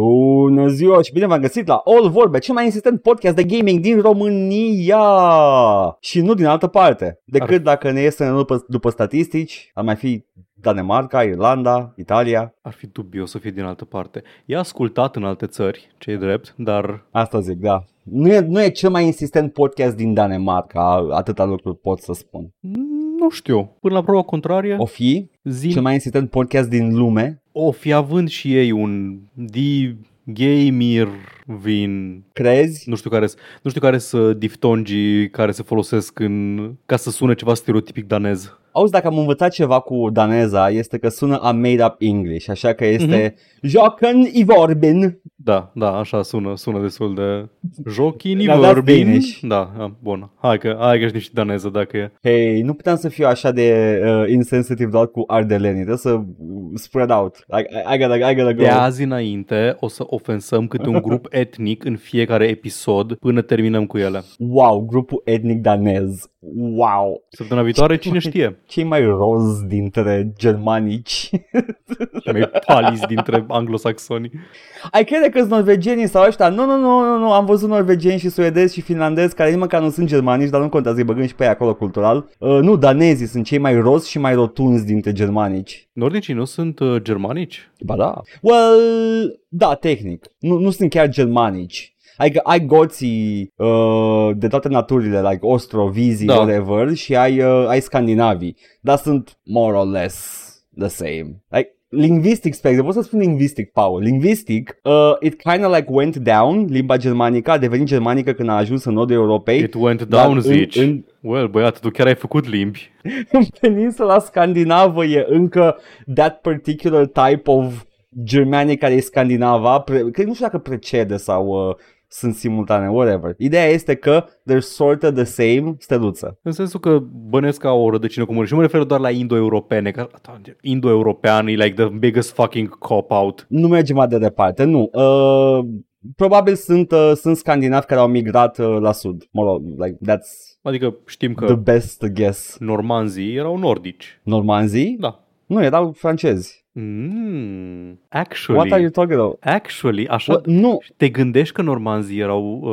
Bună ziua și bine v-am găsit la All Vorbe, cel mai insistent podcast de gaming din România și nu din altă parte, decât dacă ne iese după statistici, ar mai fi Danemarca, Irlanda, Italia. Ar fi dubios să fie din altă parte. E ascultat în alte țări, ce-i drept, dar... Asta zic, da. Nu e cel mai insistent podcast din Danemarca, atâta lucruri pot să spun. Nu știu, până la proba contrarie... O fi? Cel mai insistent podcast din lume? O fi având și ei un Gamervin. Crezi? Nu știu care sunt diftongii care se folosesc ca să sune ceva stereotipic danez. Auzi, dacă am învățat ceva cu daneza, este că sună a made up English, așa că este Jokken i Vorbin. Da, așa sună destul de Jokken i Vorbin. Da, bun. Hai că ești niște daneză dacă e. Hei, nu puteam să fiu așa de insensitive doar cu ardelenii, trebuie să spread out. I gotta go. De azi înainte o să ofensăm câte un grup etnic în fiecare episod până terminăm cu ele. Wow, grupul etnic danez. Wow. Săptămâna viitoare cine știe? Cei mai roz dintre germanici. Cei mai paliți dintre anglosaxoni. Ai crede că sunt norvegenii sau ăștia? Nu, am văzut norvegeni și suedezi și finlandezi care nici măcar nu sunt germanici, dar nu contează, îi băgăm și pe ei acolo cultural. Nu, danezii sunt cei mai roz și mai rotunzi dintre germanici. Nordicii nu sunt germanici? Ba da. Well, da, tehnic. Nu sunt chiar germanici. Ai goții de toate naturile, like ostrovizii, whatever, și ai scandinavii, dar sunt more or less the same. Like, linguistic, spre exemplu, pot să spun linguistic, Paul. Linguistic, it kind of like went down, limba germanică a devenit germanică când a ajuns în nordul Europei. It went down, zici. Well, băiat, tu chiar ai făcut limbi. În peninsula scandinavă e încă that particular type of germanic care e scandinava. Cred, nu știu dacă precede sau... sunt simultane, whatever. Ideea este că they're sort of the same, steluță. În sensul că bănesc ca o rădăcină comună. Și nu mă refer doar la indo-europene, că indo-european e like the biggest fucking cop-out. Nu mergem atât de departe, nu. Probabil sunt scandinavi care au migrat la sud. Like, that's adică știm că the best guess. Normanzii erau nordici. Normanzii? Da. Nu, erau francezi. Actually, what are you talking about? Actually, așa, what? Nu. Te gândești că normanzii erau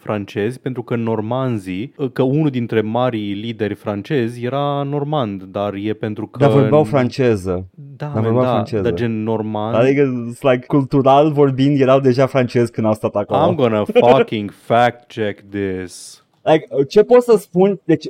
francezi, pentru că normanzii, că unul dintre marii lideri francezi era normand, dar e pentru că... Dar vorbeau franceză. Da, dar gen normand. Adică, like, cultural vorbind, erau deja francezi când au stat acolo. I'm gonna fucking fact check this. Like, ce pot să spun, deci,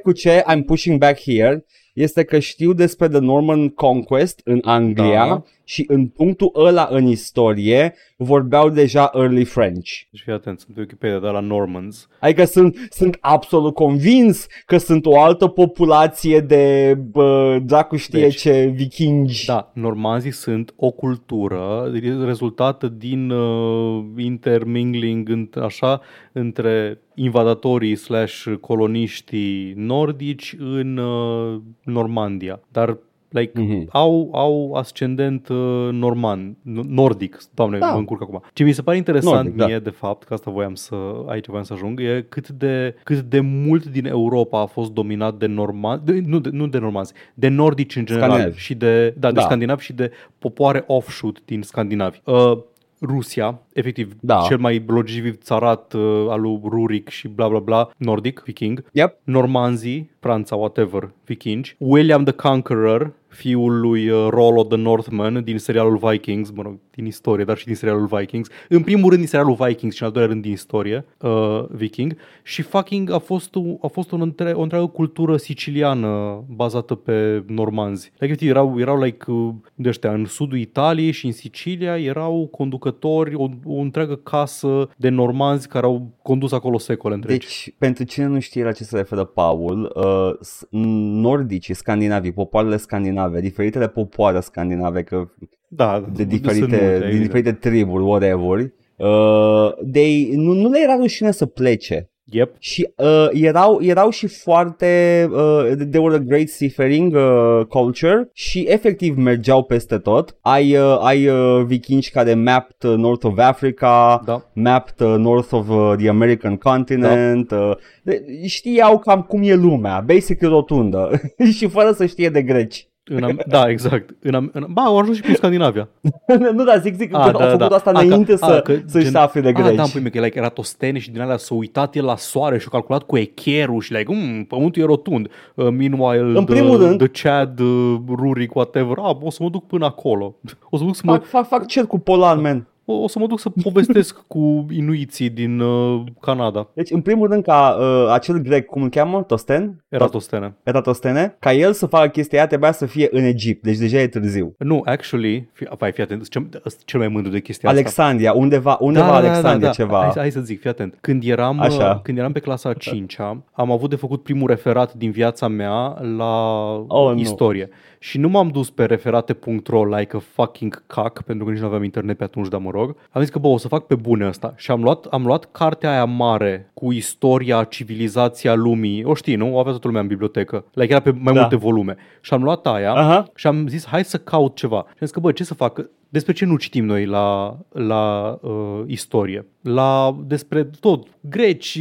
cu ce I'm pushing back here, este că știu despre The Norman Conquest în Anglia, da. Și în punctul ăla în istorie vorbeau deja Early French. Deci fii atent, sunt pe Wikipedia, dar la Normans. Adică sunt absolut convins că sunt o altă populație de dracu știe deci, ce vikingi. Da, normanzii sunt o cultură rezultată din intermingling așa între invadatorii / coloniștii nordici în Normandia, dar like, au ascendent nordic. Doamne, mă încurc acum. Ce mi se pare interesant nordic, mie, de fapt, că asta voiam să ajung, e cât de mult din Europa a fost dominat de normanzi, de nordici în general, scandinavi. Și de scandinavi și de popoare offshoot din scandinavi. Rusia, efectiv, cel mai logiviv țarat al lui Rurik și bla bla bla, nordic, viking, normanzii, Franța, whatever, vikingi, William the Conqueror, fiul lui Rollo the Northman din serialul Vikings, mă rog, din istorie, dar și din serialul Vikings, în primul rând din serialul Vikings și în al doilea rând din istorie, viking, și fucking a fost o întreagă cultură siciliană bazată pe normanzi. Like, erau like de ăștia, în sudul Italiei și în Sicilia erau conducători, o întreagă casă de normanzi care au condus acolo secole întregi. Deci, pentru cine nu știe la ce se referă Paul, nordicii, scandinavii, popoarele scandinave, diferitele popoare scandinave, că de diferite triburi, whatever, nu le era rușine să plece. Yep. Și erau și foarte they were a great seafaring culture și efectiv mergeau peste tot. Ai vikingi care mapped north of Africa, mapped north of the American continent. Știau cam cum e lumea, basically rotundă și fără să știe de greci. Da, exact. Ba, au ajuns și prin Scandinavia. Nu, dar zic că au făcut asta înainte să-și se afle de greci. Da, pui mea, că era tostene și din alea s-a uitat el la soare și a calculat cu echerul și pământul e rotund. Meanwhile, the Chad, Rurik, whatever, o să mă duc până acolo. O să mă duc să fac cer cu polar, man. O să mă duc să povestesc cu inuiții din Canada. Deci, în primul rând, ca acel grec, cum îl cheamă? Tosten? Era Tostene. Ca el să facă chestia aia, trebuia să fie în Egipt. Deci deja e târziu. Nu, actually, fii atent, cel mai mândru de chestia Alexandria, asta. Alexandria. Hai să zic, fii atent. Când eram pe clasa 5-a, am avut de făcut primul referat din viața mea la istorie. Nu. Și nu m-am dus pe referate.ro like a fucking cac, pentru că nici nu aveam internet pe atunci, dar mă rog. Am zis că, o să fac pe bune asta. Și am luat cartea aia mare cu istoria, civilizația lumii. O știi, nu? O avea toată lumea în bibliotecă. Like era pe mai multe volume. Și am luat aia și am zis, hai să caut ceva. Și am zis că, ce să fac? Despre ce nu citim noi la istorie? Despre tot. Greci,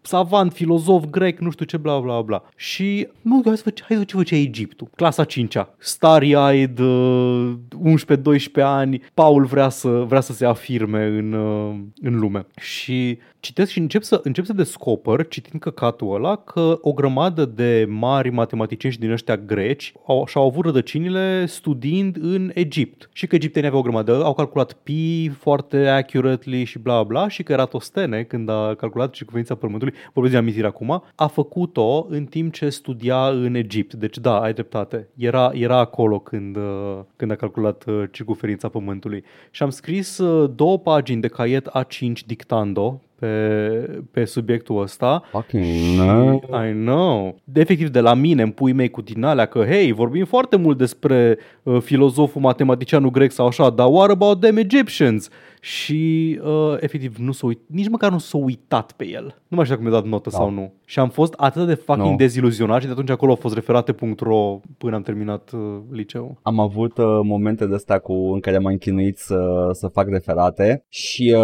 savant, filozof grec, nu știu ce, bla bla bla. Și nu, hai să făcea Egiptul. Clasa 5-a. Starry-eyed, 11-12 ani, Paul vrea să se afirme în lume. Și citesc și încep să descoper, citind căcatul ăla, că o grămadă de mari matematicieni din ăștia greci și-au avut rădăcinile studiind în Egipt. Și că egiptenii aveau o grămadă, au calculat pi foarte accurately și bla bla, și că Eratostene, când a calculat circumferența pământului, vorbesc din amintire acum, a făcut-o în timp ce studia în Egipt. Deci da, ai dreptate. Era acolo când a calculat circumferința pământului. Și am scris 2 pagini de caiet A5 dictando pe subiectul ăsta. Fucking I know. De efectiv de la mine, în pui mei cu din alea, că hei, vorbim foarte mult despre filozoful, matematicianul grec sau așa, dar what about them Egyptians? Și efectiv nu s-o nici măcar nu s-o uitat pe el. Nu mai știu dacă mi-a dat notă sau nu. Și am fost atât de fucking deziluzionat și de atunci acolo a fost referate.ro până am terminat liceul. Am avut momente de astea în care m-am chinuit să fac referate și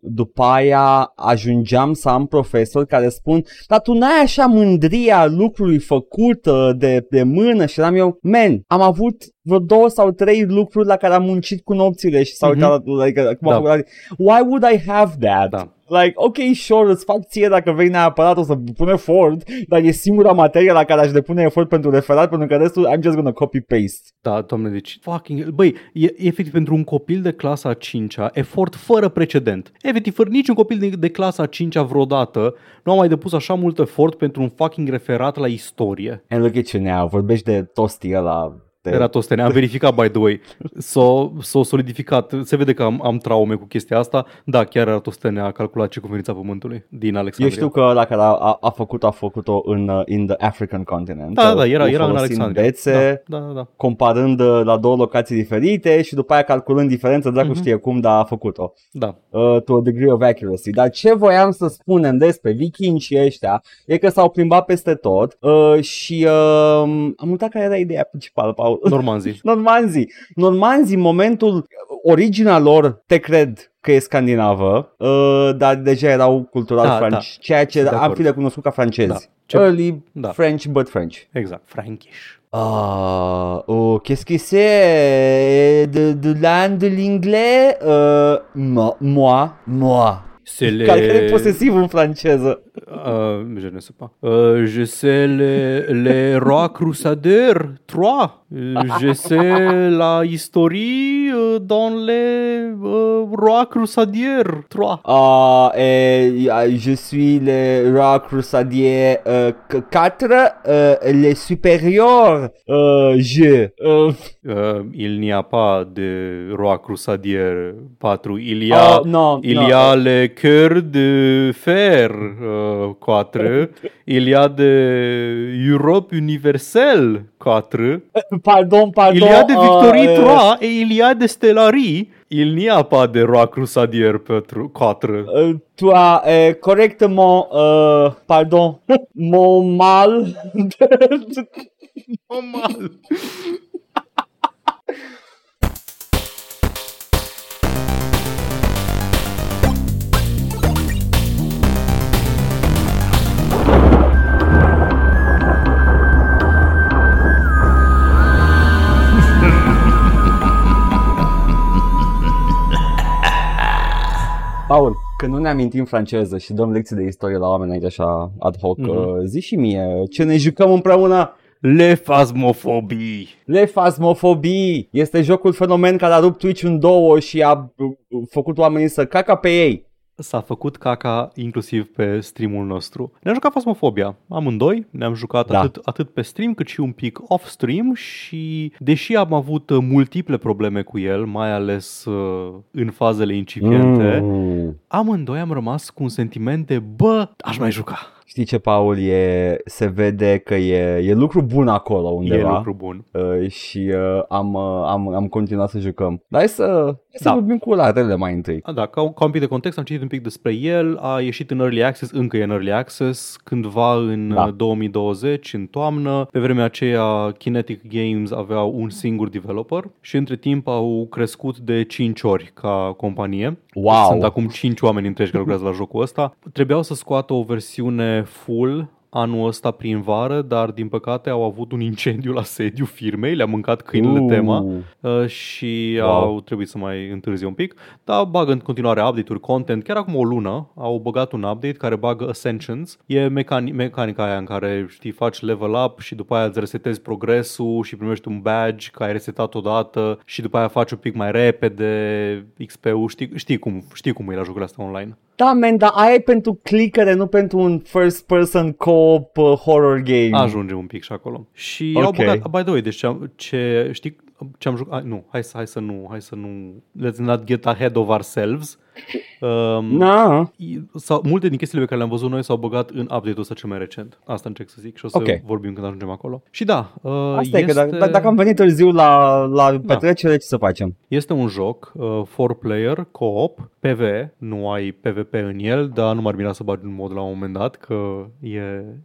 după aia ajungeam să am profesori care spun, dar tu n-ai așa mândria lucrului făcut de mână, și eram eu, man, am avut vreo 2 sau 3 lucruri la care am muncit cu nopțile și s-au uitat why would I have that? Da. Like, ok, sure, îți fac ție dacă vei neapărat, o să pun efort, dar e singura materie la care aș depune efort pentru referat, pentru că restul I'm just gonna copy-paste. Da, doamne, deci fucking... Băi, efectiv, pentru un copil de clasa 5-a, efort fără precedent. Efectiv, fără niciun copil de clasa 5-a vreodată nu a mai depus așa mult efort pentru un fucking referat la istorie. And look at you now, vorbești de tostii ăla... Eratostene, am verificat, by the way. S-a solidificat. Se vede că am traume cu chestia asta. Da, chiar Eratostene a calculat circumferința pământului din Alexandria. Eu știu că dacă a făcut-o in the African continent. Da, era în Alexandria. Bețe, da. Comparând la 2 locații diferite și după aia calculând diferența, dacă știe cum, dar a făcut-o. Da. To a degree of accuracy. Dar ce voiam să spunem despre vikingi și ăștia e că s-au plimbat peste tot și am uitat care era ideea principală, Paul. Normanzii, momentul, originea lor, te cred că e scandinavă, dar deja erau cultural franci, ceea ce am fi recunoscut ca francezi. Da. Early French, but French. Exact, Frankish. Qu'est-ce que c'est de l'anglais? Moi. Calcule posesiv în franceză. Je ne sais pas. Je sais les rois crusadeurs 3. Je sais la historie dans les rois crusadeurs 3. Je suis les rois crusadeurs 4, les supérieurs. Il n'y a pas de rois crusadeurs 4. Il y a les cœurs de fer 4. Il y a de Europe universelle 4. Pardon. Il y a de Victorie 3 et il y a de Stellarie. Il n'y a pas de roi crusadeur 4. Tu as correctement... pardon. Mon mal... Mon mal... Paul, că nu ne amintim franceză și dăm lecții de istorie la oameni aici așa ad hoc, zi și mie ce ne jucăm împreună. Le Phasmophobie. Le Phasmophobie este jocul fenomen care a rupt Twitch în două și a făcut oamenii să caca pe ei. S-a făcut caca inclusiv pe streamul nostru. Ne-am jucat Phasmophobia amândoi, ne-am jucat atât pe stream cât și un pic off-stream și deși am avut multiple probleme cu el, mai ales în fazele incipiente, amândoi am rămas cu un sentiment de bă, aș mai juca. Știi ce, Paul, se vede că e lucru bun acolo undeva. E lucru bun. Și am continuat să jucăm. Dar hai să vorbim cu urarele mai întâi. Da, ca un pic de context, am citit un pic despre el. A ieșit în Early Access, încă e în Early Access, cândva în 2020, în toamnă. Pe vremea aceea, Kinetic Games avea un singur developer și între timp au crescut de 5 ori ca companie. Wow. Sunt acum 5 oameni întregi care lucrează la jocul ăsta. Trebuiau să scoată o versiune full anul ăsta prin vară, dar din păcate au avut un incendiu la sediu firmei, le-a mâncat câinele tema și au trebuit să mai întârzie un pic, dar bagă în continuare update-uri, content. Chiar acum o lună au băgat un update care bagă Ascensions. E mecanica aia în care, știi, faci level up și după aia îți resetezi progresul și primești un badge că ai resetat odată și după aia faci un pic mai repede XP-ul. Știi cum e la jocurile astea online. Da, man, dar aia e pentru clickere, nu pentru un first person co-op horror game. Ajungem un pic și acolo. Și au băgat, by the way, deci ce știi ce am jucat? Nu, hai să nu let's not get ahead of ourselves. Multe din chestiile pe care le-am văzut noi s-au băgat în update-ul ăsta cel mai recent. Asta încerc să zic și o să vorbim când ajungem acolo. Și da, asta este... e că dacă am venit târziu la petrecere, ce să facem? Este un joc 4-player, co-op, PvE. Nu ai PvP în el, dar nu m-ar mira să bagi un mod la un moment dat, că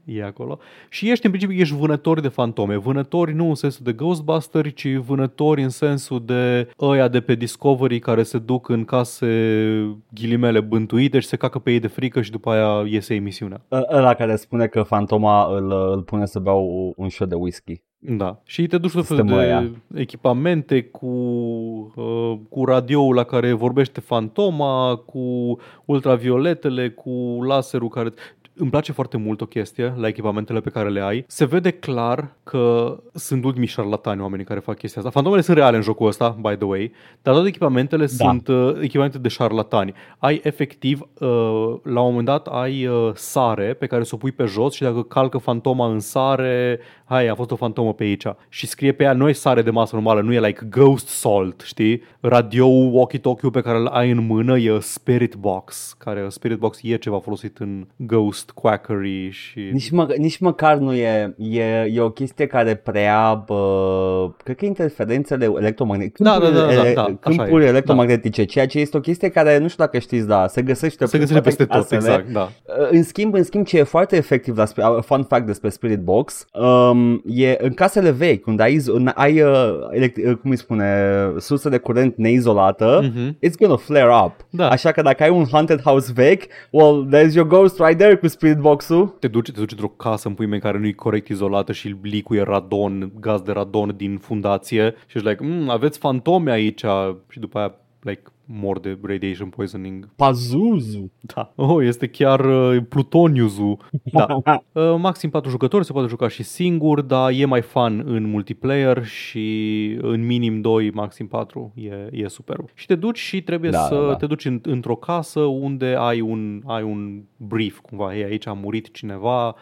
e acolo. Și ești, în principiu, ești vânători de fantome. Vânători nu în sensul de Ghostbusters, ci vânători în sensul de ăia de pe Discovery care se duc în case ghilimele bântuite și se cacă pe ei de frică și după aia iese emisiunea. Ăla care spune că fantoma îl pune să bea un shot de whisky. Da. Și te duci tot felul de echipamente cu radioul la care vorbește fantoma, cu ultravioletele, cu laserul care... Îmi place foarte mult o chestie la echipamentele pe care le ai. Se vede clar că sunt ultimii șarlatani oamenii care fac chestia asta. Fantomele sunt reale în jocul ăsta, by the way, dar toate echipamentele sunt echipamente de șarlatani. Ai efectiv, la un moment dat, ai sare pe care s-o pui pe jos și dacă calcă fantoma în sare, hai, a fost o fantomă pe aici. Și scrie pe ea, nu e sare de masă normală, nu e like ghost salt, știi? Radio-ul, walkie-talkie-ul pe care îl ai în mână e spirit box, care spirit box e ceva folosit în ghost quackery și... Nici măcar nu e o chestie care preia, cred că interferențele electromagnetice, câmpuri electromagnetice, ceea ce este o chestie care, nu știu dacă știți, se găsește peste tot, exact, da. În schimb, ce e foarte efectiv, fun fact despre Spirit Box, e în casele vechi, când ai sursă de curent neizolată, it's gonna flare up. Da. Așa că dacă ai un haunted house vechi, well, there's your ghost right there cu Spirit Box-ul. Te duci într-o casă în puime care nu e corect izolată și licuie radon, gaz de radon din fundație și ești like, aveți fantome aici și după aia like mor de radiation poisoning. Pazuzu! Da. Oh, este chiar plutoniuzu. Da. Maxim 4 jucători, se poate juca și singur, dar e mai fun în multiplayer și în minim 2, maxim 4 e superb. Și te duci și trebuie să te duci într-o casă unde ai un brief, cumva, e aici a murit cineva,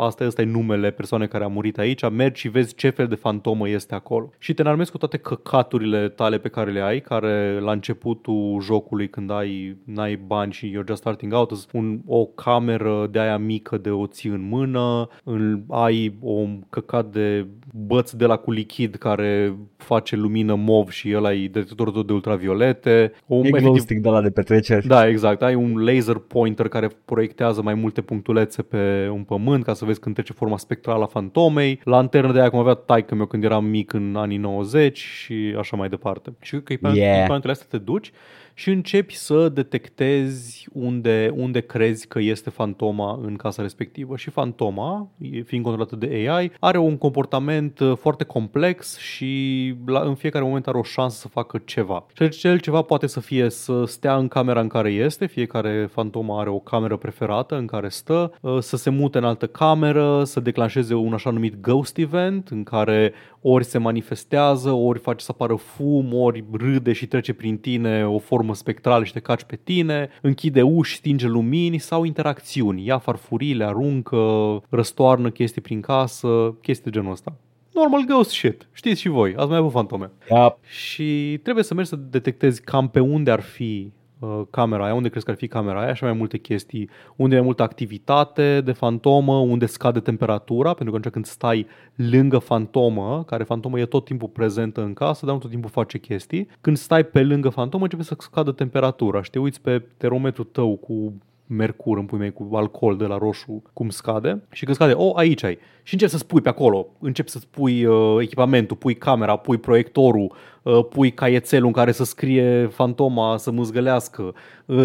asta e numele persoanei care a murit aici, mergi și vezi ce fel de fantomă este acolo. Și te înarmezi cu toate căcaturile tale pe care le ai, care la început jocului când n-ai bani și you're just starting out, o cameră de aia mică de o ții în mână, ai o căcat de băț de la cu lichid care face lumină mov și ăla e detector tot de ultraviolete. Glow stick de ăla de petreceri. Da, exact. Ai un laser pointer care proiectează mai multe punctulețe pe un pământ ca să vezi când trece forma spectrală a fantomei. Lanternă de aia cum avea taică-meu când eram mic în anii 90 și așa mai departe. Și că echipamentele astea te duci și începi să detectezi unde crezi că este fantoma în casa respectivă. Și fantoma, fiind controlată de AI, are un comportament foarte complex și în fiecare moment are o șansă să facă ceva. Și cel ceva poate să fie să stea în camera în care este, fiecare fantomă are o cameră preferată în care stă, să se mute în altă cameră, să declanșeze un așa numit ghost event în care ori se manifestează, ori face să apară fum, ori râde și trece prin tine o formă spectrală și te caci pe tine, închide uși, stinge lumini sau interacțiuni, ia farfurile, aruncă, răstoarnă chestii prin casă, chestii de genul ăsta. Normal ghost shit. Știți și voi, ați mai avut fantome. Yep. Și trebuie să mergi să detectezi cam pe unde ar fi camera aia, unde crezi că ar fi camera aia, așa mai multe chestii, unde e multă activitate de fantomă, unde scade temperatura, pentru că atunci când stai lângă fantomă, care fantomă e tot timpul prezentă în casă, dar nu tot timpul face chestii, când stai pe lângă fantomă începe să scadă temperatura și te uiți pe termometrul tău cu mercur, în pui mei, cu alcool de la roșu, cum scade, și când scade, aici ai. Și începi să spui pe acolo, începi să pui echipamentul, pui camera, pui proiectorul, pui caietelul în care să scrie fantoma să mâzgălească,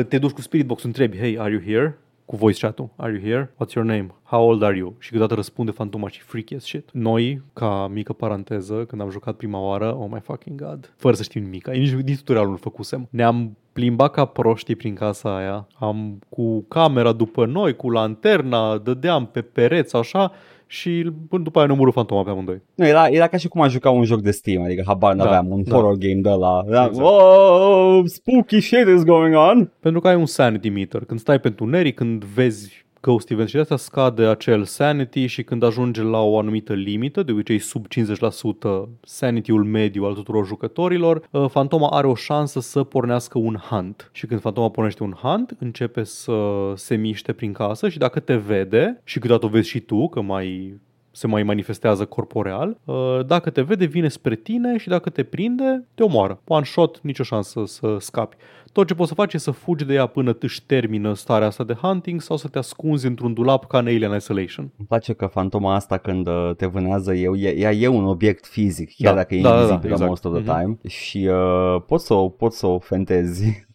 te duci cu spirit box, întrebi, hey, are you here? Cu voice chat-ul, are you here? What's your name? How old are you? Și câteodată răspunde fantoma și freaky as shit. Noi, ca mică paranteză, când am jucat prima oară, oh my fucking god, fără să știm nimic, nici tutorialul nu făcusem, ne-am plimbat ca proștii prin casa aia, am cu camera după noi, cu lanterna, dădeam pe pereți așa și până după aia ne-a murit fantoma pe amândoi. Nu, era ca și cum am jucat un joc de Steam, adică habar n-aveam, un horror game de ăla. Exact. Oh, spooky shit is going on! Pentru că ai un sanity meter, când stai pe întuneric, când vezi ghost event și de asta scade acel sanity și când ajunge la o anumită limită, de obicei sub 50% sanity-ul mediu al tuturor jucătorilor, fantoma are o șansă să pornească un hunt. Și când fantoma pornește un hunt, începe să se miște prin casă și dacă te vede, și câteodată o vezi și tu, că se mai manifestează corporeal, dacă te vede, vine spre tine și dacă te prinde, te omoară. One shot, nicio șansă să scapi. Tot ce poți să faci e să fugi de ea până își termină starea asta de hunting sau să te ascunzi într-un dulap ca în Alien Isolation. Îmi place că fantoma asta când te vânează e un obiect fizic, chiar dacă e invizibil exact. Most of the time și poți să o fentezi.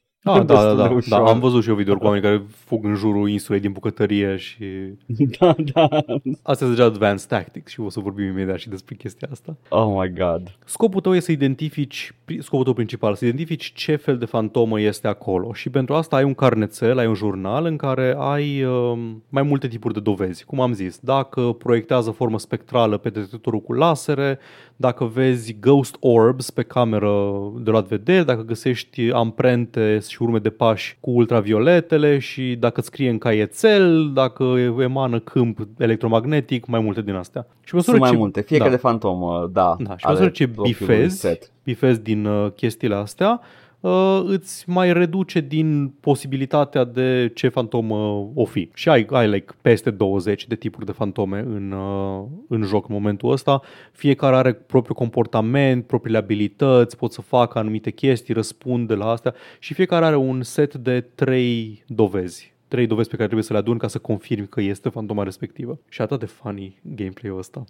Da, am văzut și eu video cu oameni care fug în jurul insulei din bucătărie și... Da. Asta e deja advanced tactics și o să vorbim imediat și despre chestia asta. Oh my god. Scopul tău e să identifici, scopul tău principal, să identifici ce fel de fantomă este acolo și pentru asta ai un carnețel, ai un jurnal în care ai mai multe tipuri de dovezi. Cum am zis, dacă proiectează formă spectrală pe detectorul cu lasere, dacă vezi ghost orbs pe cameră de luat vedere, dacă găsești amprente și urme de pași cu ultravioletele și dacă scrie în caietel, dacă emană câmp electromagnetic, mai multe din astea. Și sunt mai multe, fiecare de fantomă, da. Și măsură ce bifezi din chestiile astea, îți mai reduce din posibilitatea de ce fantomă o fi. Și ai like, peste 20 de tipuri de fantome în joc în momentul ăsta. Fiecare are propriul comportament, propriile abilități, pot să facă anumite chestii, răspunde la astea și fiecare are un set de 3 dovezi. 3 dovezi pe care trebuie să le adun ca să confirm că este fantoma respectivă. Și atât de funny gameplay-ul ăsta.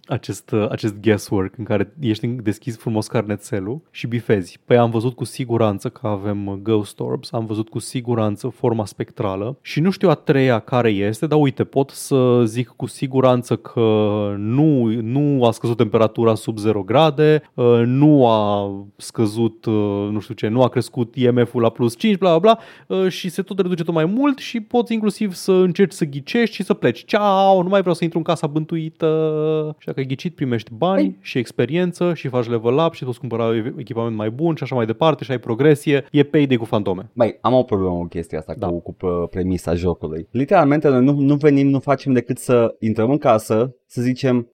Acest guesswork în care ești deschis frumos carnețelul și bifezi. Păi am văzut cu siguranță că avem ghost orbs, am văzut cu siguranță forma spectrală și nu știu a treia care este, dar uite, pot să zic cu siguranță că nu a scăzut temperatura sub 0 grade, nu a scăzut, nu știu ce, nu a crescut IMF-ul la plus 5, bla bla bla, și se tot reduce tot mai mult și poți inclusiv să încerci să ghicești și să pleci. Ciao, nu mai vreau să intru în casa bântuită. Și dacă ai ghicit, primești bani și experiență și faci level up și poți cumpăra echipament mai bun și așa mai departe și ai progresie. E payday cu fantome. Băi, am o problemă cu chestia asta, cu premisa jocului. Literalmente noi nu venim, nu facem decât să intrăm în casă, să zicem,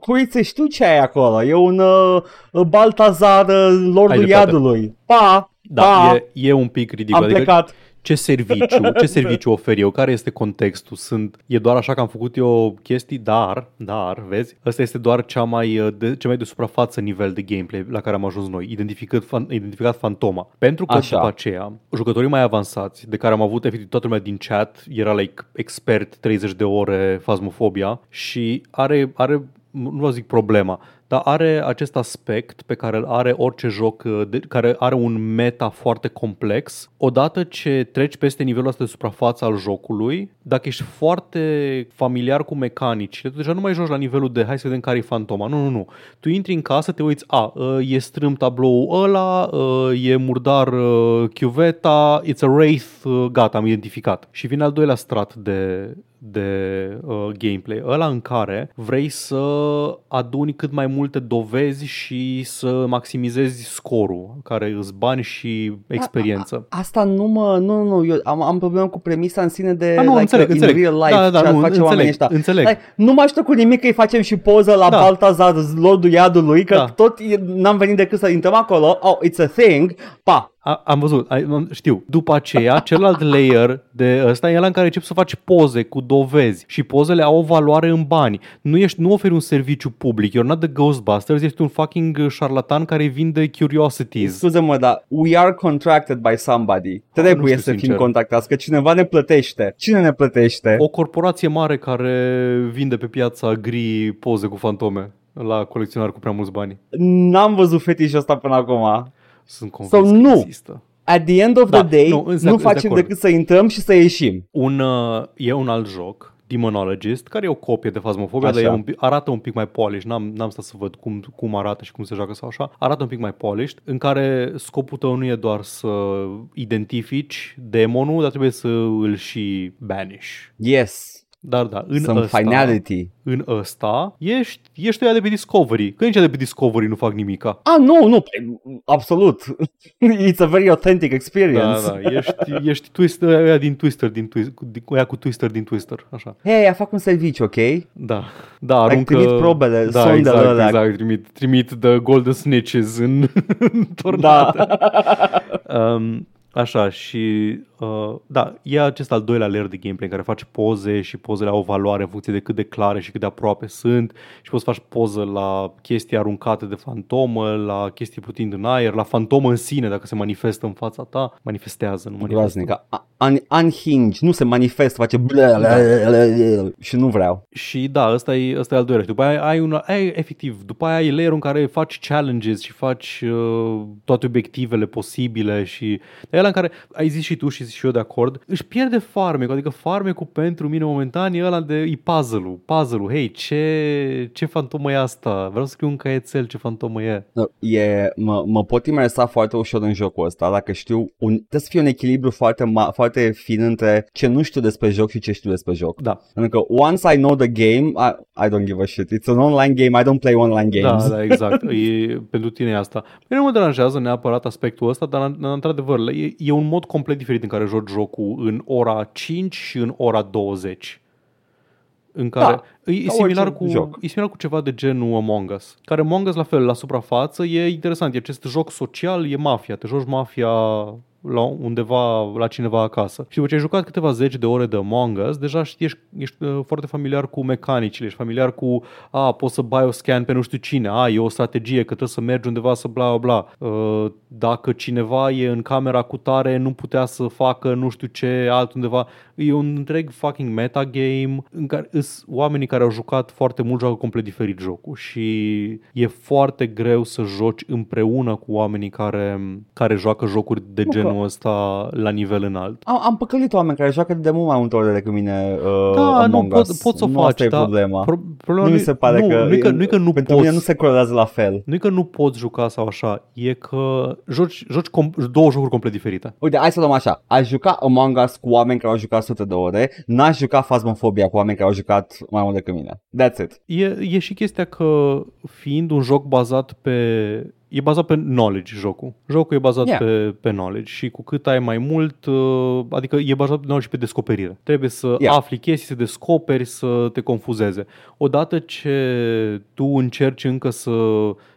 cuițe, știu ce ai acolo, e un Baltazar, lordul iadului. Pa! Da, e un pic ridicol. Am plecat. Adică, Ce serviciu ofer eu? Care este contextul? E doar așa că am făcut eu chestii, dar, vezi, ăsta este doar cea mai de suprafață nivel de gameplay la care am ajuns noi, identificat fantoma. Pentru că așa. După aceea, jucătorii mai avansați, de care am avut efectiv toată lumea din chat, era like expert 30 de ore Phasmophobia și are nu vă zic problema, dar are acest aspect pe care îl are orice joc care are un meta foarte complex. Odată ce treci peste nivelul ăsta de suprafață al jocului, dacă ești foarte familiar cu mecanicile, tu deja nu mai joci la nivelul de hai să vedem care e fantoma. Nu. Tu intri în casă, te uiți, e strâm tabloul ăla, e murdar chiuveta, it's a wraith, gata, am identificat. Și vine al doilea strat de gameplay, ăla în care vrei să aduni cât mai multe dovezi și să maximizezi scorul, care îți bani și experiență. Asta nu mă... Nu, eu am problemă cu premisa în sine de înțeleg. In real life. Da, nu, face oamenii ăștia. Înțeleg. Like, nu mă ajută cu nimic că îi facem și poză la Baltazar, lordul iadului, că tot n-am venit decât să intrăm acolo. Oh, it's a thing. Pa! Am văzut, știu. După aceea, celălalt layer de ăsta e ăla în care începi să faci poze cu dovezi și pozele au o valoare în bani. Nu oferi un serviciu public. You're not the Ghostbusters, ești un fucking șarlatan care vinde curiosities. Scuze-mă, dar we are contracted by somebody. Trebuie să fim contactați, că cineva ne plătește. Cine ne plătește? O corporație mare care vinde pe piața gri poze cu fantome la colecționar cu prea mulți bani. N-am văzut fetișul ăsta până acum. Sunt convins că nu există. At the end of the day, nu facem decât să intrăm și să ieșim. E un alt joc, Demonologist, care e o copie de Phasmophobia, dar arată un pic mai polished. N-am stat să văd cum arată și cum se joacă sau așa. Arată un pic mai polished, în care scopul tău nu e doar să identifici demonul, dar trebuie să îl și banish. Yes. Dar în ăsta ești ăia de pe Discovery. Că nici de pe Discovery nu fac nimica. Nu, absolut. It's a very authentic experience. Ești Twister, ăia din Twister, ăia cu Twister din Twister, așa. Hei, fac un serviciu, ok? Da, aruncă... Trimit probele, sondele alea. Exact, trimit the golden snitches în tornate. Așa și, e acest al doilea layer de gameplay în care faci poze și pozele au valoare în funcție de cât de clare și cât de aproape sunt și poți să faci poză la chestii aruncate de fantomă, la chestii plutind în aer, la fantomă în sine, dacă se manifestă în fața ta, manifestează, nu manifestă. Unhinged, nu se manifestă, face și nu vreau. Și da, ăsta e al doilea. Și după aia după aia e layer-ul în care faci challenges și faci toate obiectivele posibile și ăla în care ai zis și tu și eu de acord, își pierde farmecul, adică farmecul pentru mine momentan e ăla de puzzle-ul. Puzzle-ul, hei, ce fantomă e asta? Vreau să scriu un caietel, ce fantomă e? Mă pot imersa foarte ușor în jocul ăsta, dacă știu, trebuie să fie un echilibru foarte fin între ce nu știu despre joc și ce știu despre joc. Da. Pentru că once I know the game, I don't give a shit. It's an online game, I don't play online games. Da, exact. Pentru tine e asta. Nu mă deranjează neapărat aspectul ăsta, dar într-adevăr e un mod complet diferit în care joci jocul în ora 5 și în ora 20. În care e similar cu ceva de genul Among Us. Care Among Us, la fel, la suprafață, e interesant. E acest joc social, e mafia. Te joci mafia la undeva, la cineva acasă. Și după ce ai jucat câteva zeci de ore de Among Us, deja ești foarte familiar cu mecanicile, ești familiar cu poți să bai o scan pe nu știu cine, e o strategie că trebuie să mergi undeva să bla bla bla. Dacă cineva e în camera cu tare, nu putea să facă nu știu ce altundeva. E un întreg fucking metagame în care oamenii care au jucat foarte mult joacă complet diferit jocul și e foarte greu să joci împreună cu oamenii care joacă jocuri de genul ăsta la nivel înalt. Am păcălit oameni care joacă de mult mai multe ori decât mine Among Us. Poți să o faci, dar problema. Nu mi se pare că nu pentru poți. Mine nu se corează la fel. Nu e că nu poți juca sau așa, e că joci două jocuri complet diferite. Uite, hai să luăm așa. Aș juca Among Us cu oameni care au jucat 100 de ore, n-aș juca Phasmophobia cu oameni care au jucat mai mult decât mine. That's it. E și chestia că fiind un joc bazat pe... E bazat pe knowledge jocul. Jocul e bazat pe knowledge și cu cât ai mai mult, adică e bazat pe knowledge și pe descoperire. Trebuie să afli chestii, să descoperi, să te confuzeze. Odată ce tu încerci încă să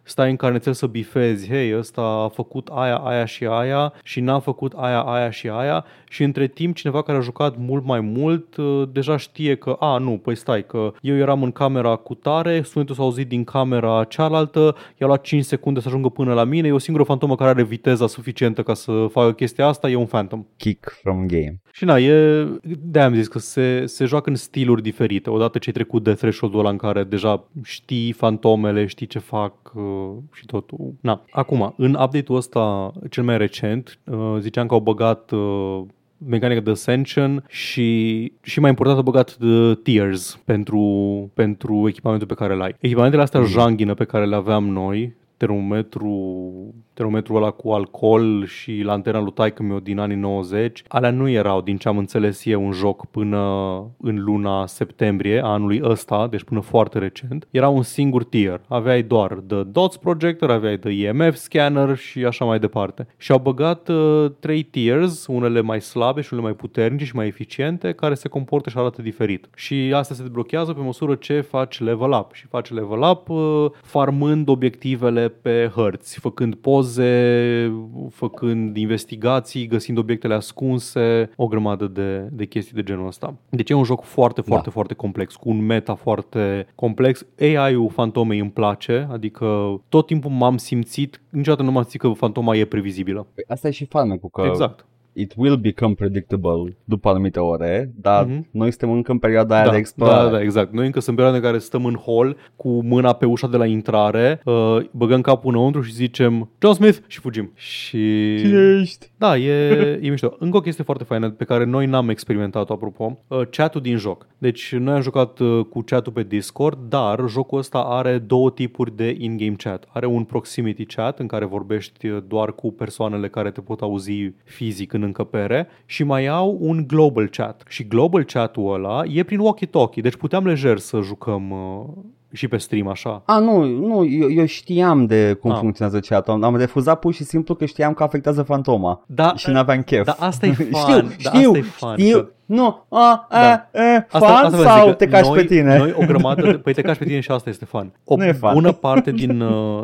stai în carnețel să bifezi, hei, ăsta a făcut aia, aia și aia și n-a făcut aia, aia și aia, și între timp cineva care a jucat mult mai mult deja știe că, a, nu, păi stai, că eu eram în camera cu tare, sunetul s-a auzit din camera cealaltă, i-a luat 5 secunde să ajungă până la mine, e o singură fantomă care are viteza suficientă ca să facă chestia asta, e un phantom. Kick from game. Și na, e, de-aia am zis că se joacă în stiluri diferite, odată ce ai trecut de threshold-ul ăla în care deja știi fantomele, știi ce fac și totul. Na. Acum, în update-ul ăsta cel mai recent, ziceam că au băgat mecanica de Ascension și mai important a băgat tiers pentru echipamentul pe care l-ai. Echipamentele astea janghină pe care le aveam noi, termometrul ăla cu alcool și lanterna lui taică-miu din anii 90, alea nu erau, din ce am înțeles eu, un joc până în luna septembrie a anului ăsta, deci până foarte recent. Era un singur tier. Aveai doar The Dots Projector, aveai The EMF Scanner și așa mai departe. Și au băgat 3 tiers, unele mai slabe și unele mai puternice și mai eficiente, care se comportă și arată diferit. Și astea se deblochează pe măsură ce faci level up. Și faci level up farmând obiectivele pe hărți, făcând poze, făcând investigații, găsind obiectele ascunse, o grămadă de chestii de genul ăsta. Deci e un joc foarte, foarte, foarte complex, cu un meta foarte complex. AI-ul fantomei îmi place, adică tot timpul m-am simțit, niciodată nu m-am simțit că fantoma e previzibilă. Păi asta e și faină cu că... Exact. It will become predictable după anumite ore, dar noi suntem încă în perioada aia de explorare. Da, exact. Noi încă sunt perioada în care stăm în hall cu mâna pe ușa de la intrare, băgăm capul înăuntru și zicem John Smith și fugim. Și... Da, e mișto. Încă o chestie foarte faină pe care noi n-am experimentat-o, apropo, chat-ul din joc. Deci noi am jucat cu chat-ul pe Discord, dar jocul ăsta are două tipuri de in-game chat. Are un proximity chat în care vorbești doar cu persoanele care te pot auzi fizic în încăpere, și mai au un global chat. Și global chat-ul ăla e prin walkie-talkie, deci puteam lejer să jucăm și pe stream așa. A, nu, eu știam de cum funcționează chat-ul. Am refuzat pur și simplu că știam că afectează fantoma. Da, și n-aveam chef. Dar asta e fun. Știu. Nu, fan sau te cași pe tine? Noi o grămadă, păi te cași pe tine și asta este fan. O bună parte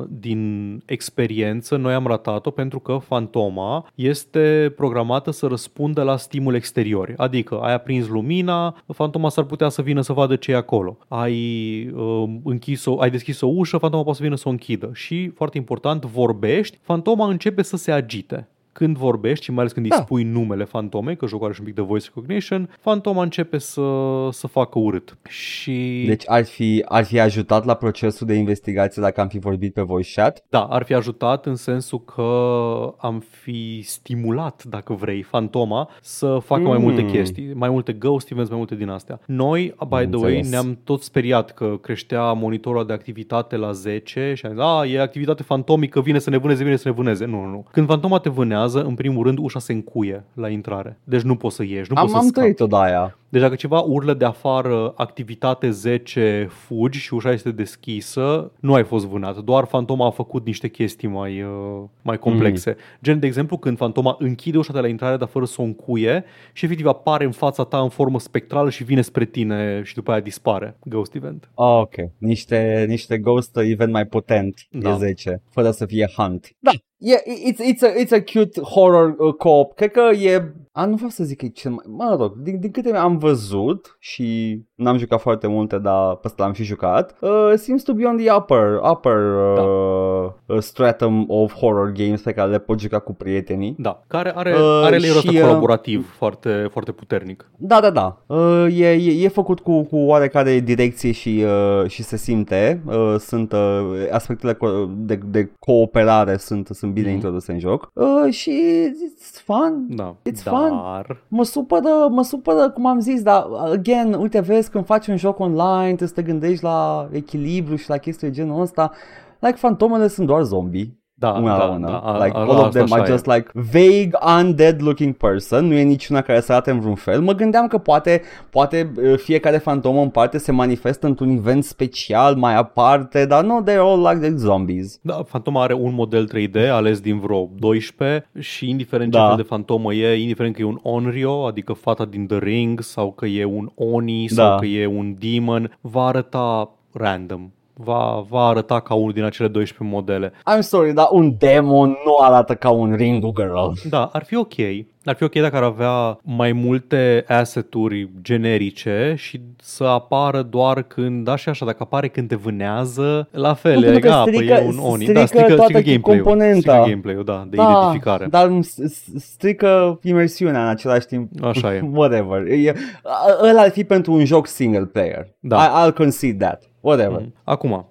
din experiență noi am ratat-o pentru că fantoma este programată să răspundă la stimul exterior. Adică ai aprins lumina, fantoma s-ar putea să vină să vadă ce e acolo. Ai deschis o ușă, fantoma poate să vină să o închidă. Și, foarte important, vorbești, fantoma începe să se agite. Când vorbești și mai ales când îi spui numele fantomei, că jocul are și un pic de voice recognition, fantoma începe să facă urât. Și... Deci ar fi ajutat la procesul de investigație dacă am fi vorbit pe voice chat? Da, ar fi ajutat în sensul că am fi stimulat, dacă vrei, fantoma să facă mai multe chestii, mai multe ghost events, mai multe din astea. Noi, by the way, ne-am tot speriat că creștea monitorul de activitate la 10 și am zis, e activitate fantomică, vine să ne vâneze. Nu. Când fantoma te vânează, în primul rând ușa se încuie la intrare. Deci nu poți să ieși, nu poți să scapi. Am trăit-o de aia. Deci dacă ceva urlă de afară activitate 10, fugi și ușa este deschisă, nu ai fost vânat. Doar fantoma a făcut niște chestii mai complexe. Gen, de exemplu, când fantoma închide ușa de la intrare, dar fără să o încuie, și efectiv apare în fața ta în formă spectrală și vine spre tine și după aia dispare. Ghost event. Oh, ok. Niște ghost event mai potent de 10, fără să fie hunt. Da. Yeah, it's a cute horror co-op. Cred că e... nu vreau să zic că e cel mai... Mă rog, din câte am văzut și n-am jucat foarte multe, dar pe ăsta l-am și jucat, seems to be on the upper stratum of horror games pe care le pot juca cu prietenii. Da, care are layer-ul colaborativ foarte, foarte puternic. Da. E făcut cu oarecare direcție și se simte. Sunt aspectele de cooperare sunt bine introduse în joc. Și it's fun. Da. It's fun. Mă supără, cum am zis, dar, again, uite, vezi, când faci un joc online, trebuie să te gândești la echilibru și la chestii de genul ăsta. Like, fantomele sunt doar zombie. Da, like, all of them are just like vague, undead looking person. Nu e niciuna care să arate în vreun fel. Mă gândeam că poate fiecare fantomă în parte se manifestă într-un event special mai aparte, dar nu, they're all like zombies. Da, fantoma are un model 3D ales din vreo 12 și indiferent ce fel de fantomă e, indiferent că e un Onryo, adică fata din The Ring, sau că e un Oni, sau că e un demon, va arăta random. va arăta ca unul din acele 12 modele. I'm sorry, dar un demon nu arată ca un Ringu Girl. Da, ar fi ok. Ar fi ok dacă ar avea mai multe asset-uri generice și să apară doar când, da și așa, dacă apare când te vânează, la fel, e că strică, e un oni. Strică, da, strică componenta. Strică gameplay-ul, da, de identificare. Dar strică imersiunea în același timp. Așa e. Whatever. Ăla ar fi pentru un joc single player. Da. I'll concede that. Whatever. Acum,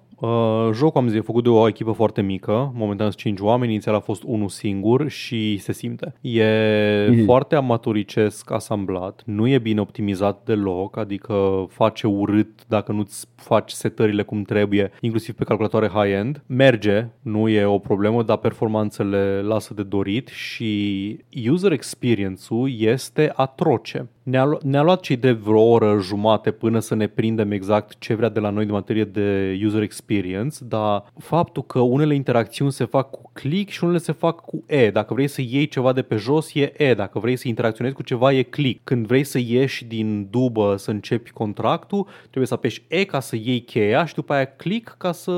jocul, am zis, e făcut de o echipă foarte mică, momentan sunt 5 oameni, inițial a fost unul singur și se simte. E foarte amatoricesc asamblat, nu e bine optimizat deloc, adică face urât dacă nu-ți faci setările cum trebuie, inclusiv pe calculatoare high-end. Merge, nu e o problemă, dar performanțele lasă de dorit și user experience-ul este atroce. Ne-a luat cei de vreo oră jumate până să ne prindem exact ce vrea de la noi în materie de user experience, dar faptul că unele interacțiuni se fac cu click și unele se fac cu E. Dacă vrei să iei ceva de pe jos, e E. Dacă vrei să interacționezi cu ceva, e click. Când vrei să ieși din dubă să începi contractul, trebuie să apeși E ca să iei cheia și după aia click ca să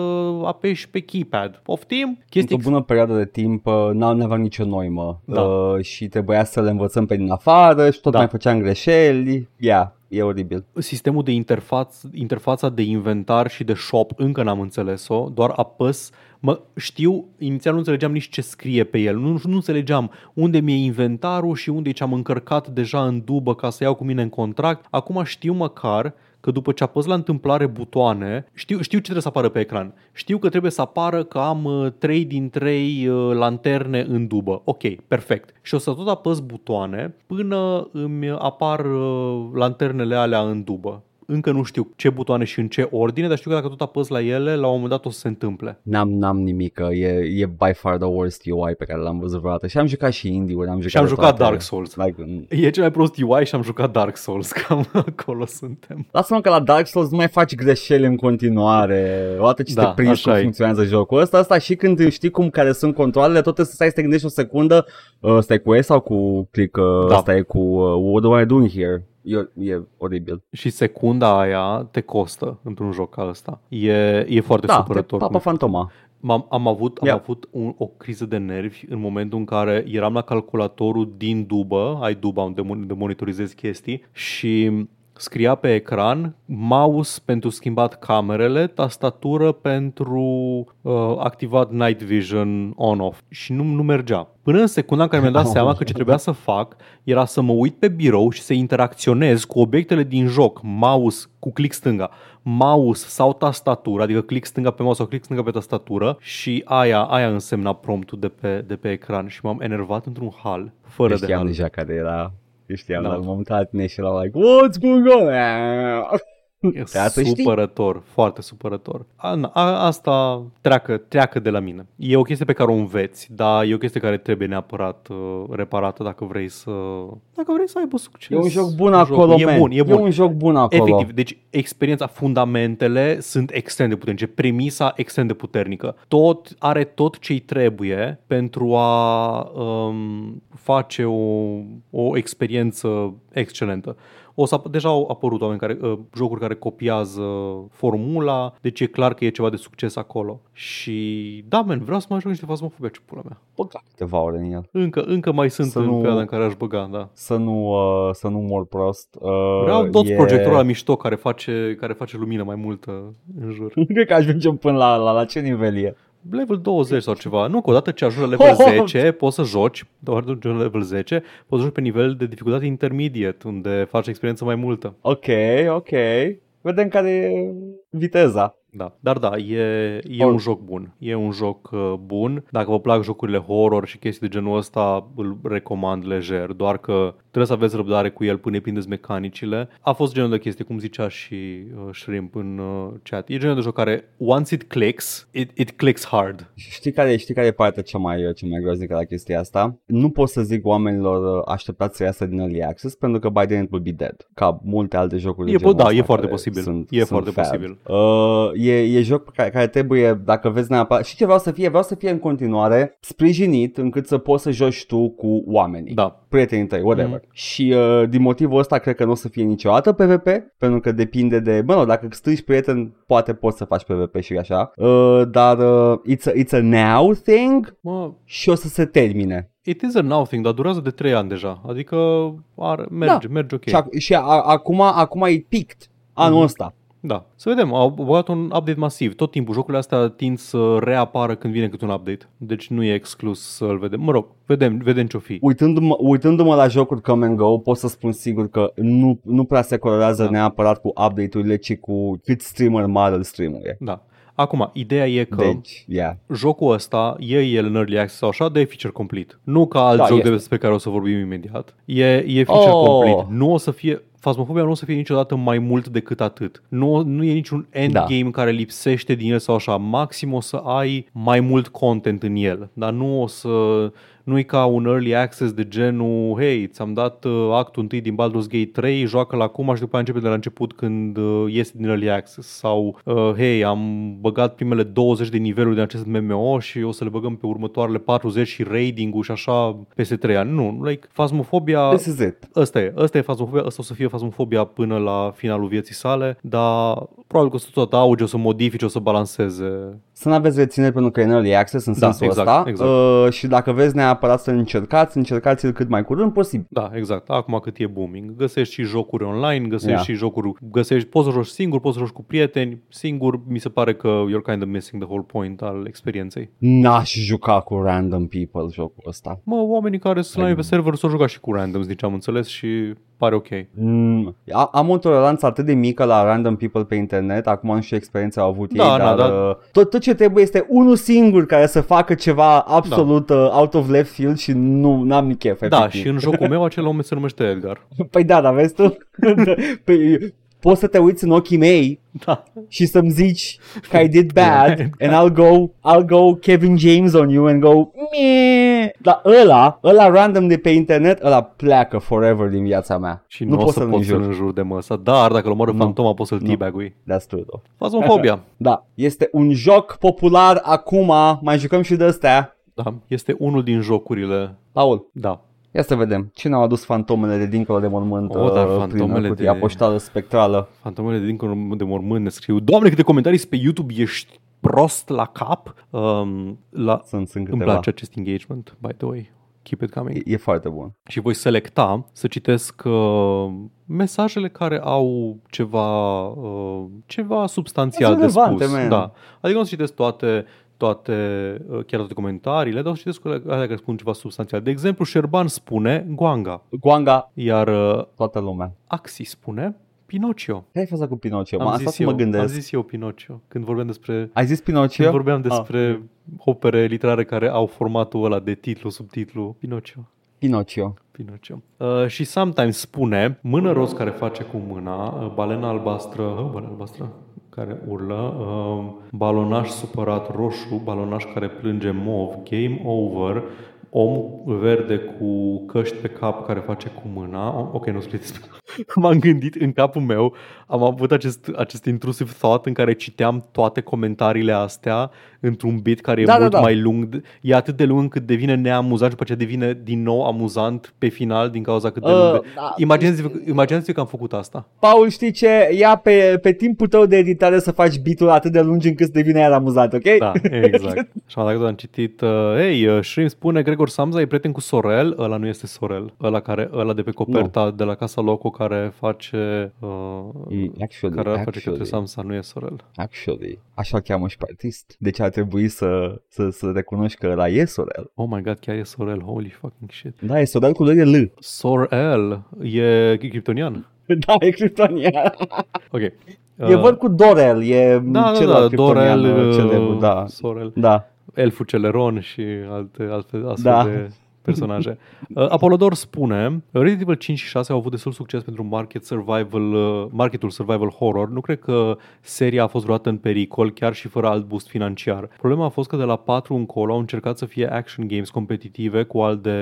apeși pe keypad. Poftim? Chestii... Într-o bună perioadă de timp n-am avut nicio noimă și trebuia să le învățăm pe din afară și tot mai făceam greșe. E oribil. Sistemul de interfața de inventar și de shop încă n-am înțeles-o, doar apăs. Inițial nu înțelegeam nici ce scrie pe el, nu înțelegeam unde mi-e inventarul și unde e ce am încărcat deja în dubă ca să iau cu mine în contract. Acum știu măcar că după ce apăs la întâmplare butoane, știu ce trebuie să apară pe ecran. Știu că trebuie să apară că am 3 din 3 lanterne în dubă. Ok, perfect. Și o să tot apăs butoane până îmi apar lanternele alea în dubă. Încă nu știu ce butoane și în ce ordine, dar știu că dacă tot apăs la ele, la un moment dat o să se întâmple. N-am nimic, e by far the worst UI pe care l-am văzut vreodată. Și am jucat și indie-uri, am jucat Dark Souls. E cel mai prost UI și am jucat Dark Souls, cam acolo suntem. Lasă-mă că la Dark Souls nu mai faci greșeli în continuare. Odată ce te prinzi cum funcționează jocul ăsta, asta și când știi cum care sunt controlele, tot trebuie să stai să te gândești o secundă, ăsta e cu E sau cu click, ăsta e cu what do I do here? E oribil. Și secunda aia te costă într-un joc ca ăsta. E foarte supărător. Da, te papă fantoma. Am avut o criză de nervi în momentul în care eram la calculatorul din dubă, ai duba unde monitorizezi chestii și... Scria pe ecran, mouse pentru schimbat camerele, tastatură pentru activat night vision on-off și nu mergea. Până în secunda în care mi-am dat seama că ce trebuia să fac era să mă uit pe birou și să interacționez cu obiectele din joc, mouse cu click stânga, mouse sau tastatură, adică click stânga pe mouse sau click stânga pe tastatură și aia însemna promptul de pe ecran și m-am enervat într-un hal, fără de hal. Deja care era... Știam, dar m-am uitat la tine și era like, what's going on? E supărător, foarte supărător. Asta treacă de la mine. E o chestie pe care o înveți, dar e o chestie care trebuie neapărat reparată dacă vrei să aibă succes. E un joc bun acolo, man. E bun. E un joc bun acolo. Efectiv, deci experiența, fundamentele sunt extrem de puternice, premisa extrem de puternică. Are tot ce-i trebuie pentru a face o experiență excelentă. Deja au apărut oameni jocuri care copiază formula, deci e clar că e ceva de succes acolo. Și da, man, vreau să mai joc niște Phasmophobia, ce pula mea. Băga câteva ore în el. Încă mai sunt în perioada în care aș băga, da. Să nu mor prost. Vreau tot proiectorul ăla mișto care face lumină mai multă în jur. Cred că ajungem până la ce nivel e. Level 20 sau ceva. Nu, că odată ce ajungi la level 10, poți să joci, doar de level 10, poți să joci pe nivel de dificultate intermediate, unde faci experiență mai multă. Ok. Vedem care e viteza. Da, dar da, e un joc bun. E un joc bun. Dacă vă plac jocurile horror și chestii de genul ăsta, îl recomand lejer. Doar că trebuie să aveți răbdare cu el până îi prindeți mecanicile. A fost genul de chestie, cum zicea și Shrimp în chat. E genul de joc care, once it clicks, it clicks hard. Știi care e partea cea mai groaznică la chestia asta? Nu pot să zic oamenilor așteptați să iasă din Early Access, pentru că by then it will be dead. Ca multe alte jocuri de genul ăsta. Da, e foarte posibil. Sunt foarte posibil. e joc pe care trebuie, dacă vezi neapărat, și ce vreau să fie în continuare sprijinit încât să poți să joci tu cu oamenii, da, prietenii tăi, whatever. Mm-hmm. Și din motivul ăsta cred că nu o să fie niciodată PvP, pentru că depinde de, bă, nu, dacă strângi prieten, poate poți să faci PvP și așa, dar it's a now thing, mă, și o să se termine. It is a nothing, dar durează de 3 ani deja, adică merge ok. Și acum e picked anul ăsta. Da, să vedem, au băgat un update masiv. Tot timpul jocurile astea tind să reapară când vine cât un update. Deci nu e exclus să-l vedem. Mă rog, vedem ce-o fi. Uitându-mă la jocuri come and go, pot să spun sigur că nu prea se colorează neapărat cu update-urile, ci cu cât streamer mare îl streamuie. Da. Acum, ideea e că jocul ăsta e el în early access sau așa, de feature complete. Nu ca alt joc despre care o să vorbim imediat. E feature complete. Nu o să fie... Phasmophobia nu o să fie niciodată mai mult decât atât. Nu e niciun endgame care lipsește din el sau așa. Maxim o să ai mai mult content în el. Dar nu e ca un early access de genul, hei, ți-am dat actul întâi din Baldur's Gate 3, joacă-l acum și după aia începe de la început când iese din early access. Sau, hei, am băgat primele 20 de niveluri din acest MMO și o să le băgăm pe următoarele 40 și raiding-ul și așa peste 3 ani. Nu, like, Phasmophobia... This is it. Asta e Phasmophobia, asta o să fie Phasmophobia până la finalul vieții sale, dar probabil că o să tot auge, o să modifice, o să balanceze. Să n-aveți rețineri pentru că e în early access în sensul ăsta. Exact. Și dacă vezi neapărat să încercați-l cât mai curând posibil. Da, exact. Acum cât e booming. Găsești și jocuri online, găsești și jocuri... Poți să joci singur, poți să joci cu prieteni. Singur, mi se pare că you're kind of missing the whole point al experienței. N-aș juca cu random people jocul ăsta. Mă, oamenii care sunt pe server s-au jucat și cu randoms, din ce am înțeles, și pare ok. Am o toleranță atât de mică la random people pe internet. Acum nu știu experiența au avut ei, dar tot ce trebuie este unul singur care să facă ceva absolut out of left field și nu n-am nici chef. Și în jocul meu acel om se numește Edgar. Păi da, vezi tu? Poți să te uiți în ochii mei și să-mi zici că I did bad and I'll go Kevin James on you and go meh. Dar ăla random de pe internet, ăla pleacă forever din viața mea. Și nu poți să-l înjur de măsa, dar dacă îl omoră fantoma poți să-l teabag-ui. That's true though. Phasmophobia. Da, este un joc popular acum, mai jucăm și de astea. Da, este unul din jocurile. Paul. Da. Ia să vedem. Cine au adus fantomele de dincolo de mormânt prin cutia poștală spectrală? Fantomele de dincolo de mormânt ne scriu. Doamne, câte comentarii pe YouTube, ești prost la cap. Îmi place acest engagement, by the way. Keep it coming. E foarte bun. Și voi selecta să citesc mesajele care au ceva substanțial de spus. Da. Adică nu să citesc toate comentariile, dar o să citesc care spun ceva substanțial. De exemplu, Șerban spune Guanga, iar toată lumea. Axi spune Pinocchio. Ce ai faza cu Pinocchio? Am zis eu Pinocchio când vorbeam despre... Ai zis Pinocchio? Când vorbeam despre opere literare care au formatul ăla de titlu, subtitlu, Pinocchio. Și Sometimes spune mână roz care face cu mâna, balena albastră care urlă, balonaș supărat roșu, balonaș care plânge mov, game over, om verde cu căști pe cap care face cu mâna. Ok, nu scrieți. M-am gândit în capul meu, am avut acest intrusive thought în care citeam toate comentariile astea într-un bit care e mult mai lung. E atât de lung cât devine neamuzant și după aceea devine din nou amuzant pe final din cauza cât de lung. Imaginați-vă că am făcut asta. Paul, știi ce? Ia pe timpul tău de editare să faci bitul atât de lung încât devine iar amuzant, ok? Da, exact. Și am dat am citit, Shrim spune Gregor Samza e prieten cu Sorel, ăla nu este Sorel, ăla de pe coperta de la Casa Loco care face face către Samsa, nu e Sorel. Actually, așa cheamă și pe artist. Deci ar trebui să recunoști că ăla e Sorel. Oh my god, chiar e Sorel, holy fucking shit. Da, e Sorel cu L. Sorel e criptonian. Da, e criptonian. Ok. E văd cu Dorel, e celălalt criptonian. Dorel, celebru, da. Sorel. Da. Elful Celeron și alte astfel de personaje. Apolodor spune Resident Evil 5 și 6 au avut destul succes pentru marketul survival horror. Nu cred că seria a fost vreodată în pericol, chiar și fără alt boost financiar. Problema a fost că de la 4 încolo au încercat să fie action games competitive cu alt de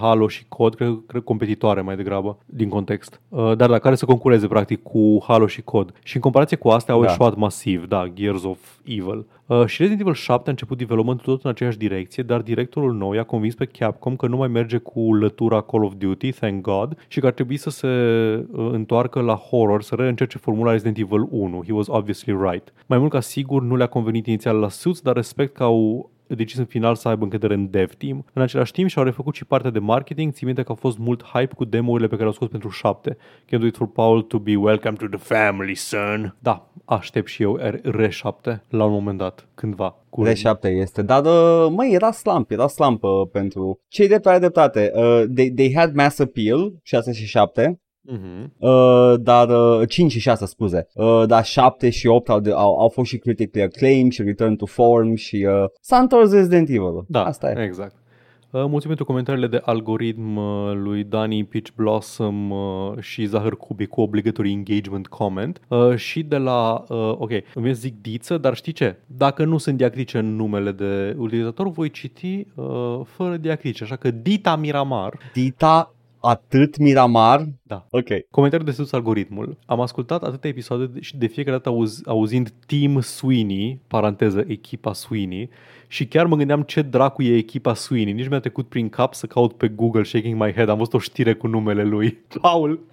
Halo și COD, cred competitoare mai degrabă din context, dar da, care să concureze practic cu Halo și COD. Și în comparație cu astea au eșuat masiv, da, Gears of Evil. Și Resident Evil 7 a început developmentul tot în aceeași direcție, dar directorul nou i-a convins pe Capcom că nu mai merge cu lătura Call of Duty, thank God, și că ar trebui să se întoarcă la horror, să reîncerce formula Resident Evil 1. He was obviously right. Mai mult ca sigur nu le-a convenit inițial la Suits, dar respect că au decis în final să aibă încredere în dev team. În același timp și-au refăcut și partea de marketing. Ții minte că a fost mult hype cu demo-urile pe care le-au scos pentru 7. Can't do it for Paul to be welcome to the family, son. Da, aștept și eu R7 la un moment dat, cândva. R7 este, dar măi, era slump pentru... Ce-i dreptate? They had mass appeal, 6 și 7. Uh-huh. Dar 5 și 6 scuze, dar 7 și 8 au fost și critically acclaimed și Return to Form și s-a întors Resident Evil. Da, asta e. Exact. Mulțumim pentru comentariile de algoritm lui Dani Peach Blossom și Zahăr Cubi cu obligatory engagement comment și de la, ok, îmi zic diță, dar știi ce? Dacă nu sunt diacrice în numele de utilizator, voi citi fără diacrice, așa că Dita Miramar. Dita atât Miramar? Da. Ok. Comentariul de sus algoritmul. Am ascultat atâtea episoade și de fiecare dată auzind Team Sweeney, paranteză, echipa Sweeney, și chiar mă gândeam ce dracu e echipa Sweeney. Nici mi-a trecut prin cap să caut pe Google, shaking my head. Am văzut o știre cu numele lui. Paul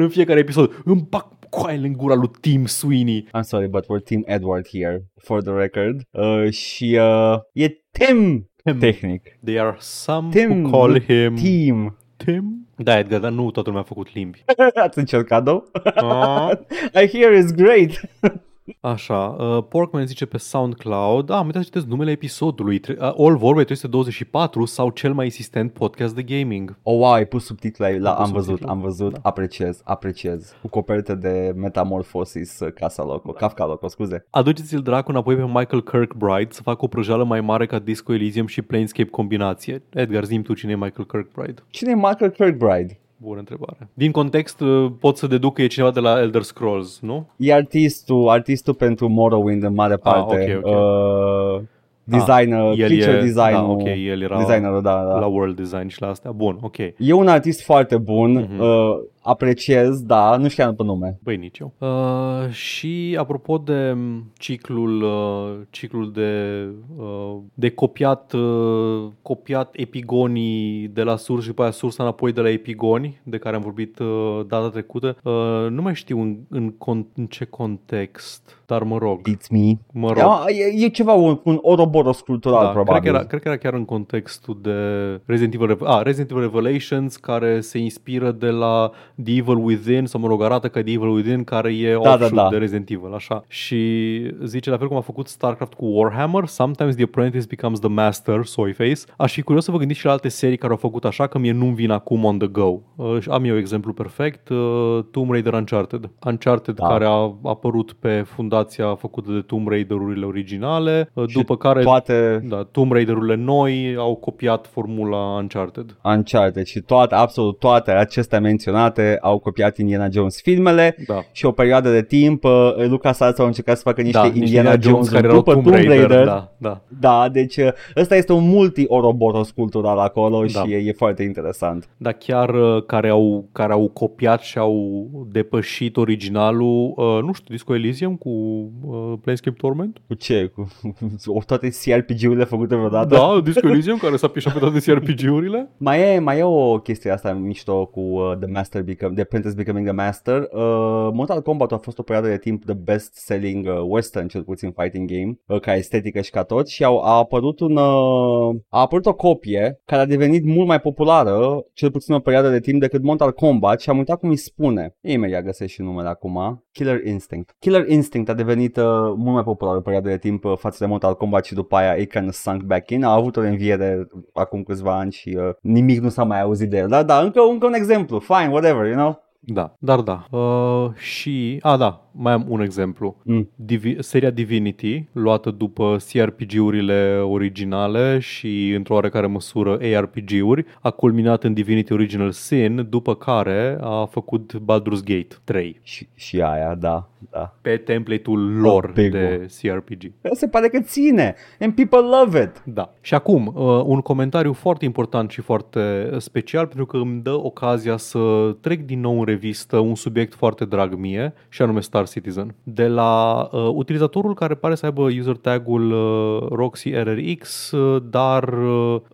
în fiecare episod. Îmi bag coaile în gura lui Team Sweeney. I'm sorry, but we're Team Edward here, for the record. Și e Tim tehnic. There are some Tim, who call him Team. Tim? Da, Edgar, dar nu toată lumea a făcut limbi. Ați încercat, nu? I hear it's great. Așa, Porkman zice pe SoundCloud, am uitat să citesc numele episodului, All Vorbe 324 sau cel mai insistent podcast de gaming. Oh, wow, ai pus subtitle la am văzut, da. apreciez, cu copertă de Metamorphosis, Kafka Loco, scuze. Aduceți-l dracu înapoi pe Michael Kirkbride să facă o prăjeală mai mare ca Disco Elysium și Planescape combinație. Edgar, zi-mi tu cine e Michael Kirkbride. Cine e Michael Kirkbride? Bună întrebare. Din context pot să deduc că e cineva de la Elder Scrolls, nu? E artistul pentru Morrowind în mare parte. Okay. Designer, feature design. Da, ok, el era designerul, la world design și la astea. Bun, ok. E un artist foarte bun. Mm-hmm. Apreciez, da, nu știam pe nume. Băi, nici eu. Și apropo de ciclul de copiat epigonii de la sursă și după aia sursa înapoi de la epigoni, de care am vorbit data trecută, nu mai știu în ce context, dar mă rog. It's me. Mă rog. E ceva, un oroboros cultural, da, probabil. Cred că era chiar în contextul de Resident Evil Revelations, care se inspiră de la The Evil Within, sau mă rog, arată că The Evil Within, care e offshoot de Resident Evil, așa. Și zice, la fel cum a făcut Starcraft cu Warhammer, sometimes the apprentice becomes the master, Soyface. Aș fi curios să vă gândiți și la alte serii care au făcut așa, că mie nu-mi vin acum on the go. Am eu exemplu perfect, Tomb Raider Uncharted. Care a apărut pe fundația făcută de Tomb Raider-urile originale, după care toate... da, Tomb Raider-urile noi au copiat formula Uncharted și absolut toate acestea menționate au copiat Indiana Jones filmele, da. Și o perioadă de timp LucasArts au încercat să facă niște Indiana Jones care după Tomb Raider. Da, deci ăsta este un multi-oroboros cultural acolo, da. Și e foarte interesant. Dar chiar care au copiat și au depășit originalul, nu știu, Disco Elysium cu Planescape Torment? Cu ce? Cu toate CRPG-urile făcute vreodată? Da, Disco Elysium care s-a pișat pe toate CRPG-urile. Mai e o chestie asta mișto cu The Apprentice Becoming the Master. Mortal Kombat a fost o perioadă de timp the best-selling western, cel puțin fighting game, ca estetică și ca tot, și a apărut o copie care a devenit mult mai populară, cel puțin o perioadă de timp, decât Mortal Kombat, și am uitat cum îi spune. Imediat găsesc și numele acum. Killer Instinct. Killer Instinct a devenit mult mai popular o perioadă de timp față de Mortal Kombat și după aia it kind of sunk back in. A avut o reînviere acum câțiva ani și nimic nu s-a mai auzit de el. Dar încă un exemplu. Fine, whatever, you know? Da, dar da. Și, da, mai am un exemplu. Seria Divinity, luată după CRPG-urile originale și, într-o oarecare măsură, ARPG-uri, a culminat în Divinity Original Sin, după care a făcut Baldur's Gate 3. Și aia, da. Pe template-ul lor de CRPG. Se pare că ține. And people love it. Da. Și acum, un comentariu foarte important și foarte special, pentru că îmi dă ocazia să trec din nou în revistă un subiect foarte drag mie, și anume Star Citizen. De la utilizatorul care pare să aibă user tag-ul RoxyRRX, dar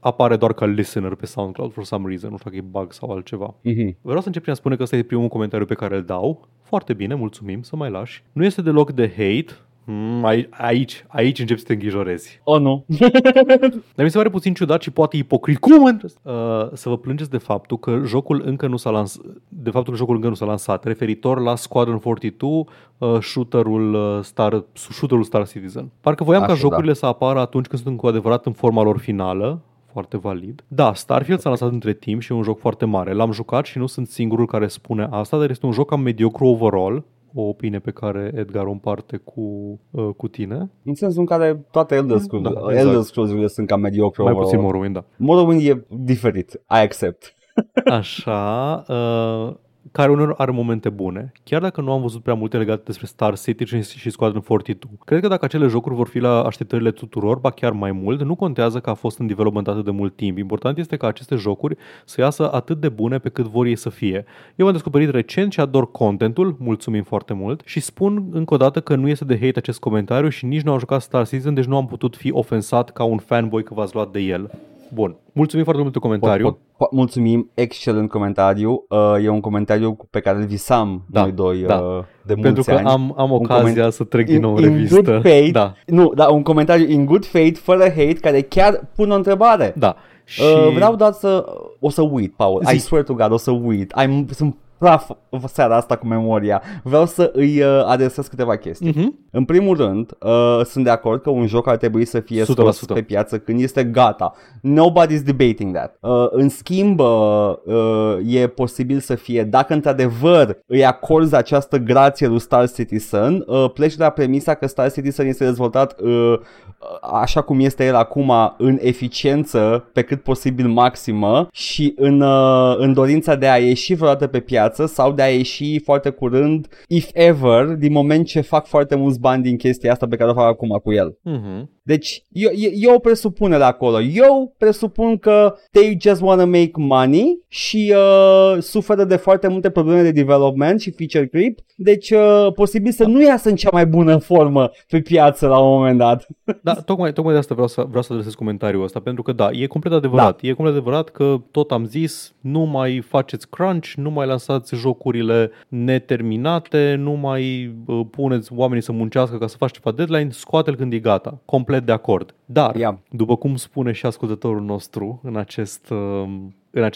apare doar ca listener pe SoundCloud for some reason, nu știu dacă e bug sau altceva. Vreau să încep prin a spune că ăsta e primul comentariu pe care îl dau. Foarte bine, mulțumim, să mai lași. Nu este deloc de hate. Aici începi să te îngrijorezi. Oh, nu. Dar mi se pare puțin ciudat și poate ipocrit. Să vă plângeți de faptul că jocul încă nu s-a lansat. De faptul că jocul încă nu s-a lansat, referitor la Squadron 42, shooterul Star Citizen. Parcă voiam ca jocurile să apară atunci când sunt cu adevărat în forma lor finală. Foarte valid. Da, Starfield s-a lansat între timp și e un joc foarte mare. L-am jucat și nu sunt singurul care spune asta, dar este un joc cam mediocru overall. O opinie pe care Edgar o împarte cu tine. În sensul în care toate Elder Scrolls-urile sunt cam mediocre. Mai puțin Morrowind, da. Morrowind e diferit. I accept. Așa... care uneori are momente bune. Chiar dacă nu am văzut prea multe legate despre Star Citizen și Squadron 42, cred că dacă acele jocuri vor fi la așteptările tuturor, ba chiar mai mult, nu contează că a fost în development atât de mult timp. Important este ca aceste jocuri să iasă atât de bune pe cât vor ei să fie. Eu am descoperit recent și ador contentul, mulțumim foarte mult, și spun încă o dată că nu este de hate acest comentariu și nici nu am jucat Star Citizen, deci nu am putut fi ofensat ca un fanboy că v-ați luat de el. Bun. Mulțumim foarte mult pentru comentariu. Mulțumim, excelent comentariu. E un comentariu pe care îl visam noi doi de mulți ani. Pentru că am ocazia să trec din nou în revistă. Good faith, un comentariu in good faith, fără hate, care chiar pune o întrebare. Da. Și... vreau doar să... O să uit, Paul. I swear to God, o să uit. Sunt praf seara asta cu memoria. Vreau să îi adresez câteva chestii. În primul rând, sunt de acord că un joc ar trebui să fie scos pe piață când este gata. Nobody's debating that. În schimb, e posibil să fie, dacă într-adevăr îi acorzi această grație lui Star Citizen, pleci de la premisa că Star Citizen este dezvoltat așa cum este el acum, în eficiență pe cât posibil maximă și în dorința de a ieși vreodată pe piață sau de a ieși foarte curând, if ever, din moment ce fac foarte mulți bani din chestia asta pe care o fac acum cu el. Deci, eu presupunere acolo. Eu presupun că they just wanna make money și suferă de foarte multe probleme de development și feature creep. Deci, posibil să nu iasă în cea mai bună formă pe piață la un moment dat. Da, tocmai de asta vreau să adresez comentariul ăsta, pentru că da, e complet adevărat. Da. E complet adevărat că tot am zis, nu mai faceți crunch, nu mai lansați jocurile neterminate, nu mai puneți oamenii să muncească ca să faci ceva deadline, scoate-l când e gata. Complet de acord. Dar, după cum spune și ascultătorul nostru în acest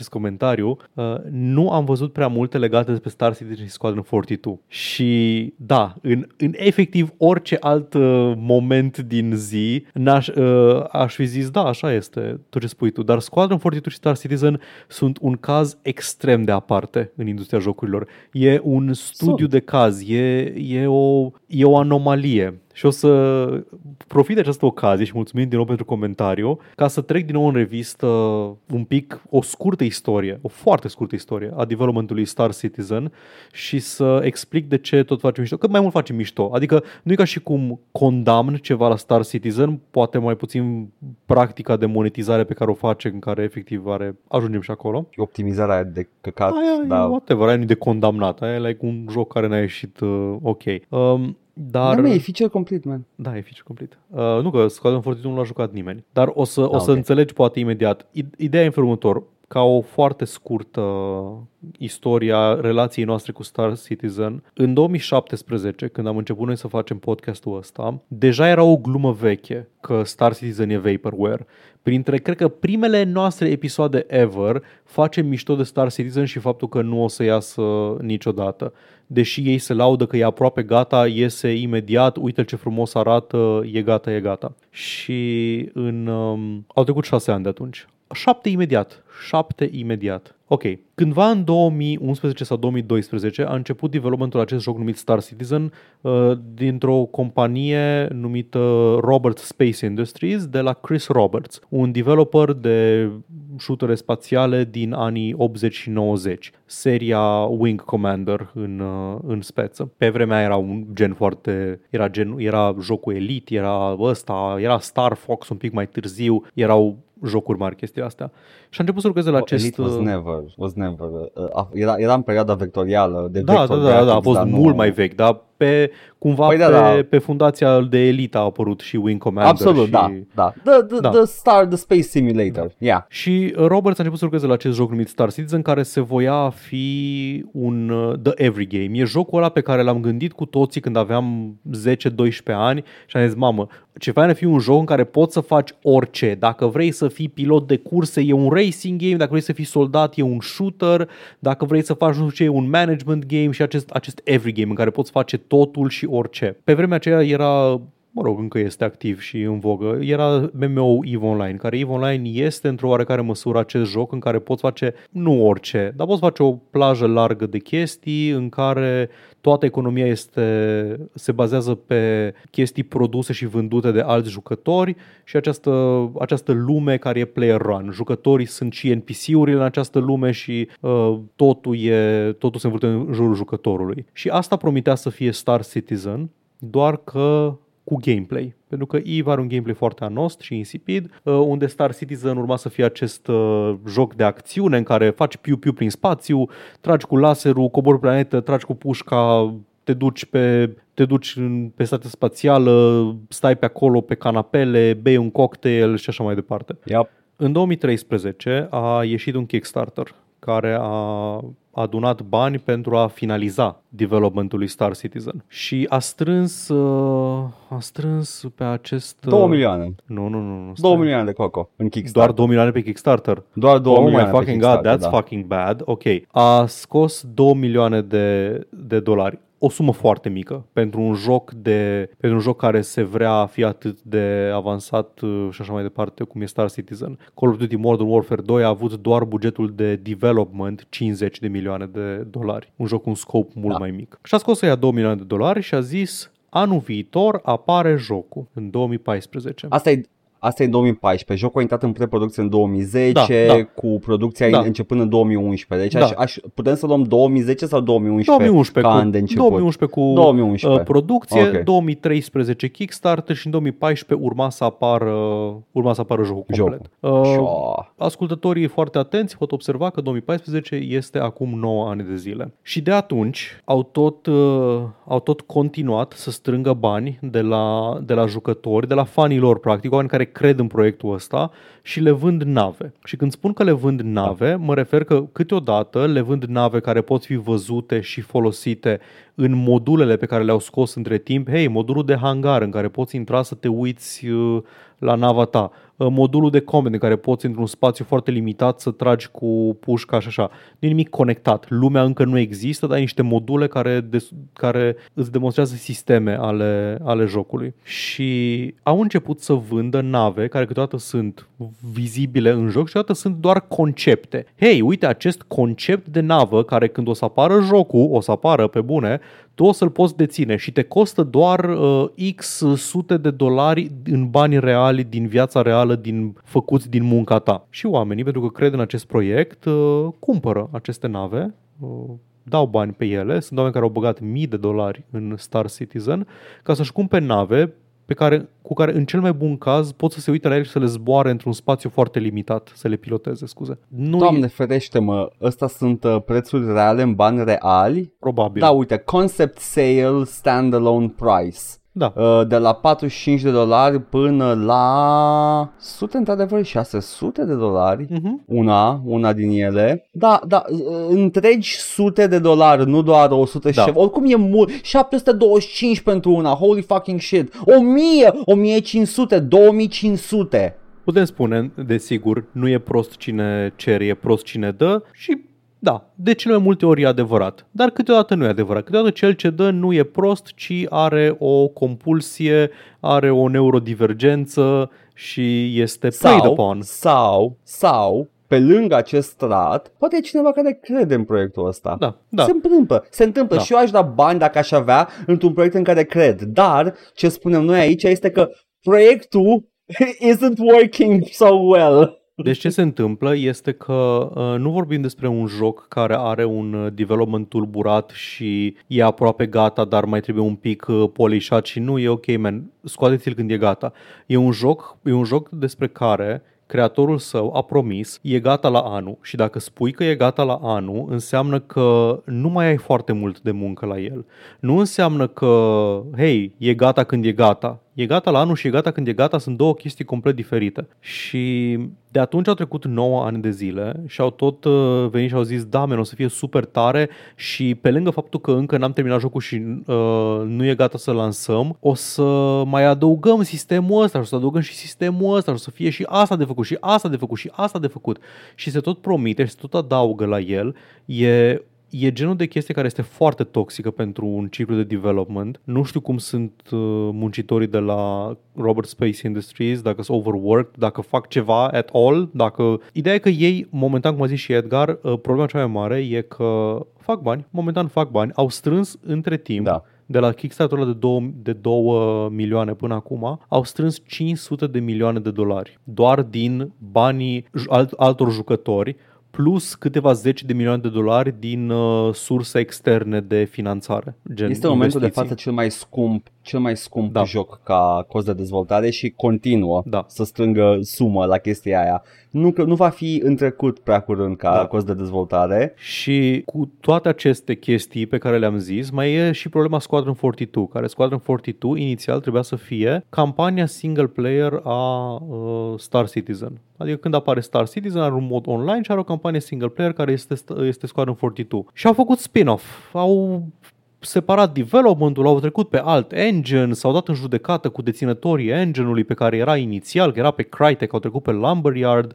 comentariu, nu am văzut prea multe legate despre Star Citizen și Squadron 42. Și da, în efectiv orice alt moment din zi, aș fi zis, da, așa este tot ce spui tu, dar Squadron 42 și Star Citizen sunt un caz extrem de aparte în industria jocurilor. E un studiu de caz, e o anomalie. Și o să profit de această ocazie și mulțumim din nou pentru comentariu, ca să trec din nou în revistă un pic o foarte scurtă istorie a developmentului Star Citizen și să explic de ce tot facem mișto. Cât mai mult facem mișto. Adică nu e ca și cum condamn ceva la Star Citizen, poate mai puțin practica de monetizare pe care o face, în care efectiv ajungem și acolo. Optimizarea aia de căcat. Aia nu e de condamnat. Aia e like un joc care n-a ieșit ok. Dar e feature complete, man. Da, e feature complete. Nu că Squadron 42 nu l-a jucat nimeni, dar o să înțelegi poate imediat. Ideea e în felul următor. Ca o foarte scurtă istoria relației noastre cu Star Citizen, în 2017, când am început noi să facem podcastul ăsta, deja era o glumă veche că Star Citizen e vaporware. Printre, cred că, primele noastre episoade ever, facem mișto de Star Citizen și faptul că nu o să iasă niciodată. Deși ei se laudă că e aproape gata, iese imediat, uite ce frumos arată, e gata. Și au trecut 6 ani de atunci. 7 imediat. Ok, Cândva în 2011 sau 2012 a început developmentul acest joc numit Star Citizen dintr-o companie numită Robert Space Industries de la Chris Roberts, un developer de shootere spațiale din anii 80 și 90, seria Wing Commander în speță. Pe vremea era un gen foarte... era jocul Elite, era ăsta, era Star Fox un pic mai târziu, erau jocuri mari, chestia asta. Și a început să lucreze la acest... Elite was never. Era în perioada vectorială. Da, a fost mult mai vechi, dar pe fundația de Elite a apărut și Wing Commander. Absolut, și... da. The Space Simulator, yeah. Și Roberts a început să lucreze la acest joc numit Star Citizen, care se voia fi un The Every Game. E jocul ăla pe care l-am gândit cu toții când aveam 10-12 ani și am zis, mamă, ce fain ar fi un joc în care poți să faci orice. Dacă vrei să fii pilot de curse, e un racing game, dacă vrei să fii soldat, e un shooter, dacă vrei să faci, nu știu ce, e un management game și acest every game în care poți face totul și orice. Pe vremea aceea era, mă rog, încă este activ și în vogă, era MMO Eve Online, care Eve Online este într-o oarecare măsură acest joc în care poți face nu orice, dar poți face o plajă largă de chestii în care toată economia se bazează pe chestii produse și vândute de alți jucători și această lume care e player run. Jucătorii sunt și NPC-urile în această lume și totul se învârte în jurul jucătorului. Și asta promitea să fie Star Citizen, doar că cu gameplay, pentru că Eve are un gameplay foarte anost și insipid, unde Star Citizen urma să fie acest joc de acțiune în care faci piu-piu prin spațiu, tragi cu laserul, cobori planetă, tragi cu pușca, te duci pe stația spațială, stai pe acolo pe canapele, bei un cocktail și așa mai departe. Yep. În 2013 a ieșit un Kickstarter care a adunat bani pentru a finaliza developmentul lui Star Citizen. Și a strâns pe acest 2 milioane. Nu. 2 milioane de coco în Kickstarter. Doar 2 milioane pe Kickstarter. Doar 2 milioane. Oh my fucking god, that's fucking bad. Ok. A scos 2 milioane de dolari. O sumă foarte mică pentru un joc care se vrea a fi atât de avansat și așa mai departe cum e Star Citizen. Call of Duty Modern Warfare 2 a avut doar bugetul de development 50 de milioane de dolari. Un joc cu un scop mult mai mic. Și a scos să ia 2 milioane de dolari și a zis anul viitor apare jocul în 2014. Asta e în 2014, jocul a intrat în preproducție în 2010, cu producția începând în 2011, deci putem să luăm 2010 sau 2011 ca an de început. 2011 producție, okay. 2013 Kickstarter și în 2014 urma să apară jocul complet. Ascultătorii foarte atenți pot observa că 2014 este acum 9 ani de zile. Și de atunci au tot continuat să strângă bani de la jucători, de la fanii lor practic, oameni care cred în proiectul ăsta și le vând nave. Și când spun că le vând nave, mă refer că câteodată le vând nave care pot fi văzute și folosite în modulele pe care le-au scos între timp. Hei, modulul de hangar în care poți intra să te uiți la nava ta, modulul de combat în care poți într-un spațiu foarte limitat să tragi cu pușca și așa. Nu e nimic conectat. Lumea încă nu există, dar e niște module care îți demonstrează sisteme ale jocului. Și au început să vândă nave care câteodată sunt vizibile în joc și câteodată sunt doar concepte. Hei, uite acest concept de navă care când o să apară jocul, o să apară pe bune, tu o să-l poți deține și te costă doar X sute de dolari în bani reali din viața reală, făcuți din munca ta. Și oamenii, pentru că cred în acest proiect, cumpără aceste nave, dau bani pe ele. Sunt oameni care au băgat mii de dolari în Star Citizen ca să-și cumpere nave cu care în cel mai bun caz pot să se uite la ele și să le zboare într-un spațiu foarte limitat, să le piloteze, scuze. Doamne ferește-mă, ăsta sunt prețuri reale în bani reali? Probabil. Da, uite, concept sale, standalone price. Da. De la 45 de dolari până la sute, într-adevăr, 600 de dolari, uh-huh. Una din ele. Da, întregi sute de dolari, nu doar 100 și oricum e mult, 725 pentru una, holy fucking shit, 1000, 1500, 2500. Putem spune, desigur, nu e prost cine cere, e prost cine dă și... Da, de cele mai multe ori e adevărat, dar câteodată nu e adevărat. Câteodată cel ce dă nu e prost, ci are o compulsie, are o neurodivergență și este played upon. Sau pe lângă acest strat, poate e cineva care crede în proiectul ăsta. Da, da. Se întâmplă da. Și eu aș da bani dacă aș avea într-un proiect în care cred, dar ce spunem noi aici este că proiectul isn't working so well. Deci ce se întâmplă este că nu vorbim despre un joc care are un development tulburat și e aproape gata, dar mai trebuie un pic polișat și nu e ok, man, scoateți-l când e gata. E un joc despre care creatorul său a promis e gata la anul și dacă spui că e gata la anul, înseamnă că nu mai ai foarte mult de muncă la el. Nu înseamnă că, hei, e gata când e gata. E gata la anul și e gata când e gata, sunt două chestii complet diferite. Și de atunci au trecut 9 ani de zile și au tot venit și au zis, da, men, o să fie super tare și pe lângă faptul că încă n-am terminat jocul și nu e gata să lansăm, o să mai adăugăm sistemul ăsta și o să adăugăm și sistemul ăsta și o să fie și asta de făcut și asta de făcut și asta de făcut. Și se tot promite și se tot adaugă la el. E genul de chestie care este foarte toxică pentru un ciclu de development. Nu știu cum sunt muncitorii de la Robert Space Industries, dacă sunt overworked, dacă fac ceva at all, dacă... Ideea e că ei, momentan, cum a zis și Edgar, problema cea mai mare e că fac bani, momentan fac bani, au strâns între timp, da. De la Kickstarter-ul ăla de 2 milioane până acum, au strâns 500 de milioane de dolari, doar din banii altor jucători, plus câteva zeci de milioane de dolari din surse externe de finanțare. Gen este momentul de față cel mai scump da. Joc ca cost de dezvoltare și continuă da. Să strângă sumă la chestia aia. Nu va fi întrecut prea curând ca da. Cost de dezvoltare. Și cu toate aceste chestii pe care le-am zis, mai e și problema Squadron 42, care Squadron 42 inițial trebuia să fie campania single player a Star Citizen. Adică când apare Star Citizen are un mod online și are o campanie single player care este Squadron 42. Și au făcut spin-off, au separat development-ul, au trecut pe alt engine, s-au dat în judecată cu deținătorii engine-ului pe care era inițial, că era pe Crytek, au trecut pe Lumberyard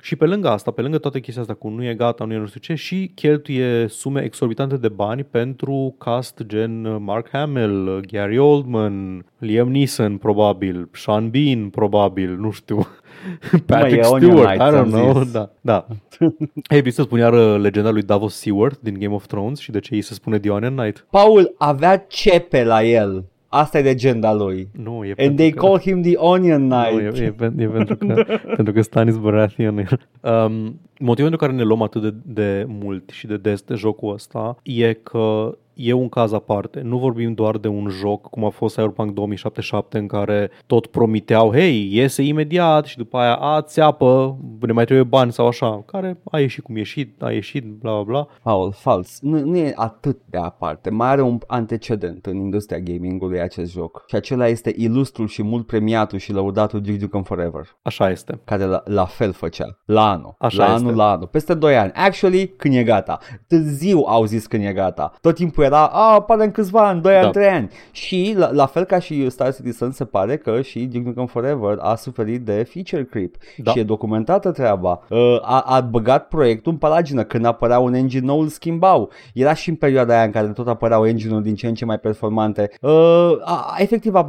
și pe lângă asta, pe lângă toate chestia asta cu nu e gata, nu știu ce, și cheltuie sume exorbitante de bani pentru cast gen Mark Hamill, Gary Oldman, Liam Neeson probabil, Sean Bean probabil, nu știu, Patrick Stewart, I don't know. Da, da. Hei, să spun iar legenda lui Davos Seaworth din Game of Thrones și de ce îi se spune The Onion Knight. Paul avea cepe la el. Asta e legenda lui. Nu, e and they că... call him the Onion Knight. Nu, e pentru că Stannis Baratheon e... Motivul pentru care ne luăm atât de mult și de des de jocul ăsta e că e un caz aparte. Nu vorbim doar de un joc cum a fost Cyberpunk 2077 în care tot promiteau, hei, iese imediat și după aia țeapă, ne mai trebuie bani sau așa, care a ieșit cum ieșit, bla bla bla. Paul, fals. Nu e atât de aparte. Mai are un antecedent în industria gaming-ului acest joc. Și acela este ilustrul și mult premiatul și lăudatul Duke Nukem Forever. Așa este. Care la fel făcea. La anul. Așa la este. La anul, peste 2 ani. Actually, când e gata. Târziu au zis când e gata. Tot timpul era, apare în câțiva ani, 2 ani, 3 ani. Și la fel ca și Star Citizen, se pare că și Duke Nukem Forever a suferit de feature creep. Da. Și e documentată treaba. A băgat proiectul în paragină. Când apărea un engine nou, îl schimbau. Era și în perioada aia în care tot apăreau engine-uri din ce în ce mai performante. Efectiv, a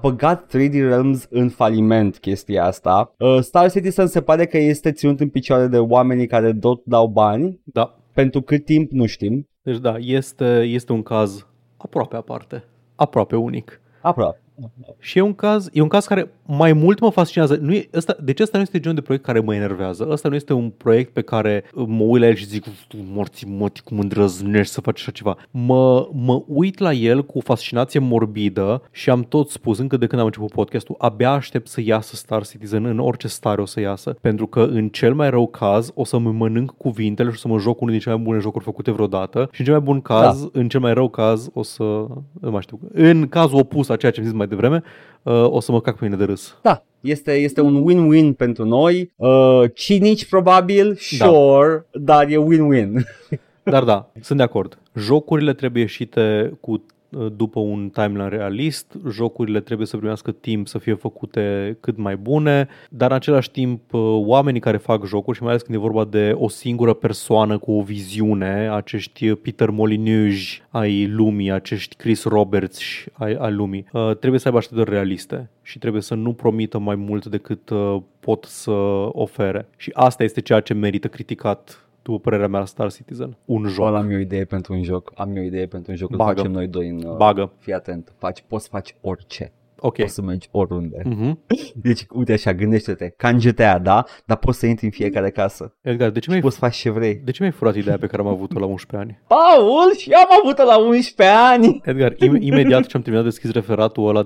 băgat 3D Realms în faliment chestia asta. Star Citizen se pare că este ținut în picioare de oamenii care tot dau bani, da. Pentru cât timp nu știm. Deci da, este un caz aproape aparte, aproape unic. Aproape. Și e un caz care mai mult mă fascinează. Deci ăsta nu este genul de proiect care mă enervează. Ăsta nu este un proiect pe care mă uit la el și zic morții mătii, cum îndrăznești să faci așa ceva. Mă uit la el cu fascinație morbidă și am tot spus încă de când am început podcastul, abia aștept să iasă Star Citizen în orice stare o să iasă, pentru că în cel mai rău caz o să mă mănânc cuvintele și o să mă joc unul din cele mai bune jocuri făcute vreodată și în cel mai bun caz, da. În cel mai rău caz o să, nu mai știu, în cazul opus a ceea ce am zis mai devreme, o să mă cac pe mine de râs. Da, este un win-win pentru noi, cinici probabil, sure, da. Dar e win-win. Dar da, sunt de acord. Jocurile trebuie ieșite cu după un timeline realist, jocurile trebuie să primească timp să fie făcute cât mai bune, dar în același timp oamenii care fac jocuri, și mai ales când e vorba de o singură persoană cu o viziune, acești Peter Molyneux ai lumii, acești Chris Roberts ai lumii, trebuie să aibă așteptări realiste și trebuie să nu promită mai mult decât pot să ofere. Și asta este ceea ce merită criticat, după părerea mea, Star Citizen. Un joc. Am eu o idee pentru un joc. Îl facem noi doi în... Bagă. Fii atent. Poți să faci orice. Ok. Poți să mergi oriunde. Mm-hmm. Deci, uite așa, gândește-te. Ca în GTA, da? Dar poți să intri în fiecare casă. Edgar, de ce mi-ai... poți să faci ce vrei. De ce mi-ai furat ideea pe care am avut-o la 11 ani? Paul, și eu am avut-o la 11 ani! Edgar, imediat ce am terminat deschis referatul ăla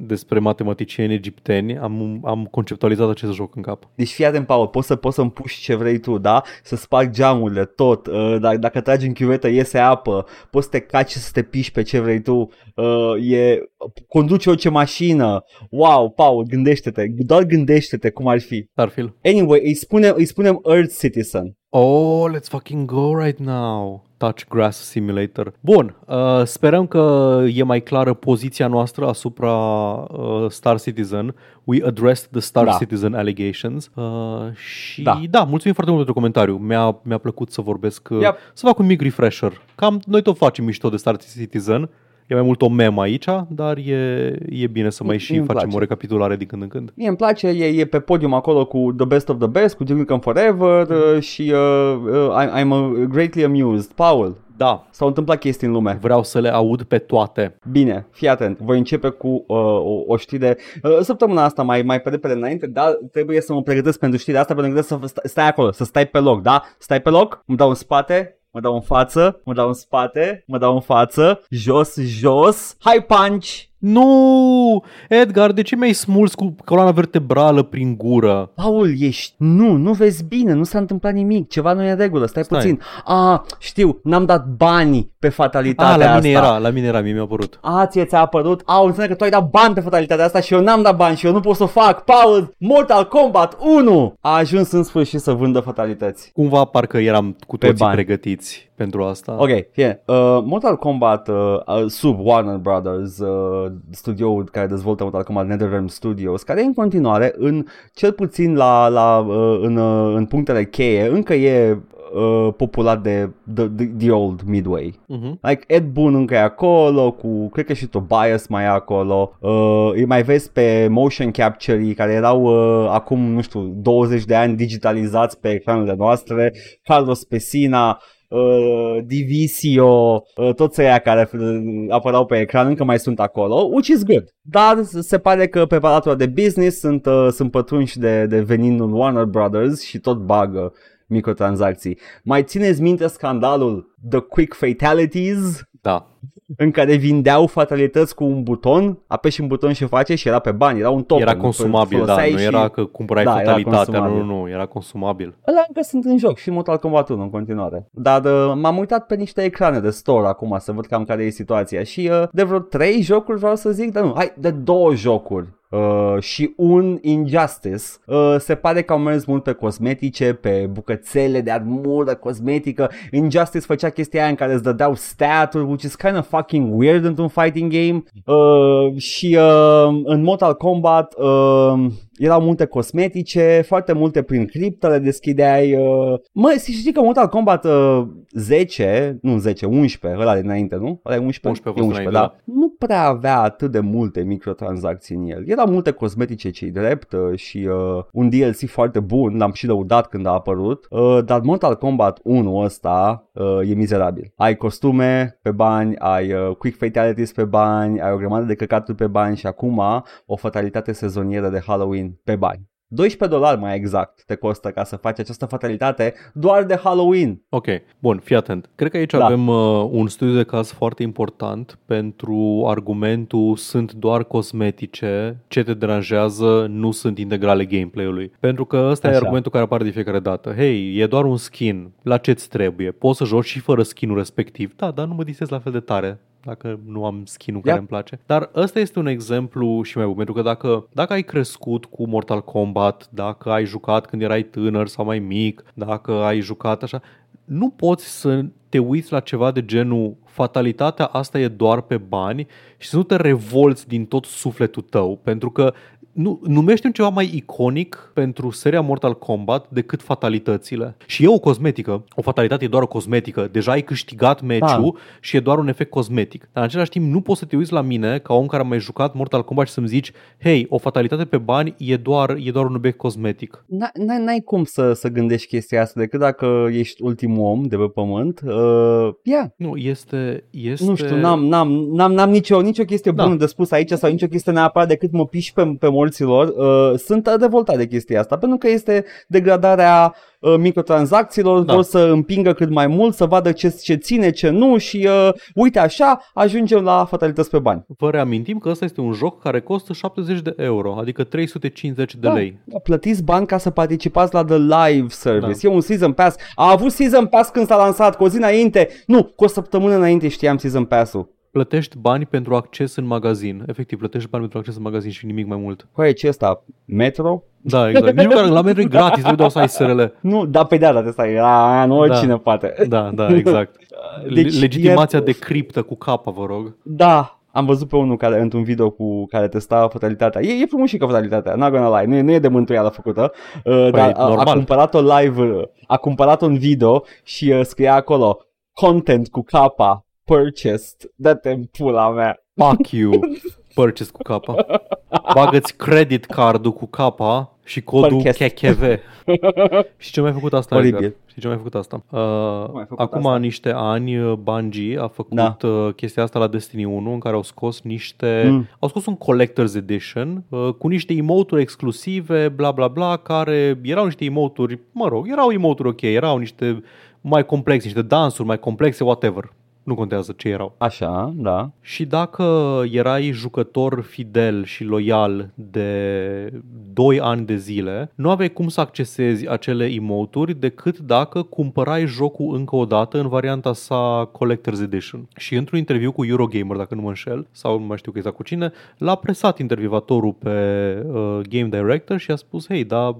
despre matematicieni egipteni, am conceptualizat acest joc în cap. Deci fii atent, Paul, poți să împuși ce vrei tu, da? Să spargi geamurile, tot. Dacă tragi în chiuvetă, iese apă. Poți să te caci și să te piși pe ce vrei tu. Conduci orice mașină. Wow, Paul, gândește-te. Doar gândește-te cum ar fi. Starfield. Anyway, îi spunem Earth Citizen. Oh, let's fucking go right now. Touch Grass Simulator. Bun, sperăm că e mai clară poziția noastră asupra Star Citizen. We addressed the Star Citizen allegations. Și da, mulțumim foarte mult pentru comentariu. Mi-a plăcut să vorbesc, să fac un mic refresher. Cam noi tot facem mișto de Star Citizen. E mai mult o meme aici, dar e bine să mai și facem place. O recapitulare din când în când. Mie îmi place, e pe podium acolo cu The Best of the Best, cu Duke Forever și I'm greatly amused. Paul, da, s-au întâmplat chestii în lume. Vreau să le aud pe toate. Bine, fii atent. Voi începe cu o știre. Săptămâna asta mai pe repede înainte, dar trebuie să mă pregătesc pentru știrea asta, pentru că trebuie să stai acolo, să stai pe loc, da? Stai pe loc, îmi dau în spate. Mă dau în față, mă dau în spate, mă dau în față, jos, high punch! Nu! Edgar, de ce mi-ai smuls cu coloana vertebrală prin gură? Paul, ești... Nu vezi bine, nu s-a întâmplat nimic, ceva nu e în regulă, stai puțin. Știu, n-am dat banii pe fatalitatea asta. La mine era, mie mi-a apărut. Ție ți-a apărut? Înțeleg că tu ai dat bani pe fatalitatea asta și eu n-am dat bani și eu nu pot să o fac. Paul, Mortal Kombat 1 a ajuns în sfârșit să vândă fatalități. Cumva parcă eram cu toții pregătiți pentru asta. Ok, fie. Mortal Kombat sub Warner Brothers, studioul care dezvoltă Mortal Kombat, NetherRealm Studios, care e în continuare, în cel puțin în punctele cheie, încă e populat de the old Midway. Uh-huh. Like Ed Boon încă e acolo, cu cred că și Tobias mai e acolo. Îi mai vezi pe motion capture-ii care erau acum, nu știu, 20 de ani digitalizați pe ecranele noastre. Carlos Pesina, Divisio, toți aia care apărau pe ecran încă mai sunt acolo, which is good. Dar se pare că pe palatul de business sunt pătrunși de veninul Warner Brothers și tot bagă microtransacții. Mai țineți minte scandalul The Quick Fatalities? Da. În care vindeau fatalități cu un buton, apeși un buton și face și era pe bani, era un token. Era consumabil, da, nu era că cumpărai fatalitatea, nu, era consumabil. Ăla încă sunt în joc și Mortal Kombat 1 în continuare. Dar m-am uitat pe niște ecrane de store acum să văd cam care e situația și de vreo 3 jocuri vreau să zic, dar nu, hai, de 2 jocuri. Și un Injustice, se pare că au mers mult pe cosmetice, pe bucățele de armură cosmetică. Injustice făcea chestia aia în care îți dădeau stat-uri, which is kind of fucking weird într-un fighting game. Și în Mortal Kombat erau multe cosmetice, foarte multe prin criptă, le deschideai. Știi că Mortal Kombat 11, ăla de înainte, nu? Ăla e 11, da. Nu prea avea atât de multe microtransacții în el. Erau multe cosmetice, cei drept, și un DLC foarte bun, l-am și lăudat când a apărut, dar Mortal Kombat 1 ăsta e mizerabil. Ai costume pe bani, ai quick fatalities pe bani, ai o grămadă de căcaturi pe bani și acum o fatalitate sezonieră de Halloween pe bani. $12 mai exact te costă ca să faci această fatalitate doar de Halloween. Ok, bun, fii atent. Cred că aici avem un studiu de caz foarte important pentru argumentul sunt doar cosmetice, ce te deranjează nu sunt integrale gameplay-ului. Pentru că ăsta e argumentul care apare de fiecare dată. Hei, e doar un skin, la ce-ți trebuie? Poți să joci și fără skin-ul respectiv. Da, dar nu mă distrez la fel de tare dacă nu am skin-ul care îmi place. Dar ăsta este un exemplu și mai bun, pentru că dacă ai crescut cu Mortal Kombat, dacă ai jucat când erai tânăr sau mai mic, dacă ai jucat așa, nu poți să te uiți la ceva de genul fatalitatea asta e doar pe bani și să nu te revolți din tot sufletul tău, pentru că nu, numește-mi ceva mai iconic pentru seria Mortal Kombat decât fatalitățile. Și e o cosmetică, o fatalitate e doar o cosmetică, deja ai câștigat meciul și e doar un efect cosmetic. Dar în același timp nu poți să te uiți la mine ca om care a mai jucat Mortal Kombat și să-mi zici, hei, o fatalitate pe bani e doar un obiect cosmetic. N-ai cum să gândești chestia asta decât dacă ești ultimul om de pe pământ. Nu, este... Nu știu, n-am nicio chestie bună de spus aici sau nicio chestie neapărat decât mă piși pe mulților. Sunt revoltat de chestia asta pentru că este degradarea microtransacțiilor, vor să împingă cât mai mult, să vadă ce ține, ce nu și uite așa ajungem la fatalități pe bani. Vă reamintim că ăsta este un joc care costă 70 de euro, adică 350 de lei. Plătiți bani ca să participați la The Live Service. E un Season Pass. A avut Season Pass când s-a lansat, cu o zi înainte, cu o săptămână înainte știam Season Pass-ul. Plătești bani pentru acces în magazin. Efectiv, plătești bani pentru acces în magazin și nimic mai mult. Păi, ce ăsta? Metro? Da, exact. Nici măcar la Metro e gratis, nu dau să ai SRL. Nu, dar pe de-aia dată stai. Nu oricine poate. Da, exact. Deci, legitimația de criptă cu capa, vă rog. Da. Am văzut pe unul care, într-un video cu care testa fatalitatea. E frumusică fatalitatea, not gonna lie. Nu e de mântuială făcută, dar a cumpărat-o live, a cumpărat-o în video și scria acolo content cu capa. Purchased. Dă-te-n pula mea. Fuck you. Purchase cu capa. Bagă-ți credit cardul cu capa și codul KKV. Și ce mai făcut asta? Oribil. Știi ce mai făcut asta? Niște ani Bungie a făcut chestia asta la Destiny 1, în care au scos un collector's edition cu niște emote-uri exclusive, bla bla bla, care erau niște emote-uri, ok, erau niște mai complexe, niște dansuri mai complexe, whatever. Nu contează ce erau. Așa, da. Și dacă erai jucător fidel și loial de 2 ani de zile, nu aveai cum să accesezi acele emote-uri decât dacă cumpărai jocul încă o dată în varianta sa Collector's Edition. Și într-un interviu cu Eurogamer, dacă nu mă înșel, sau nu mai știu că exact cu cine, l-a presat intervievatorul pe Game Director și a spus, hei, dar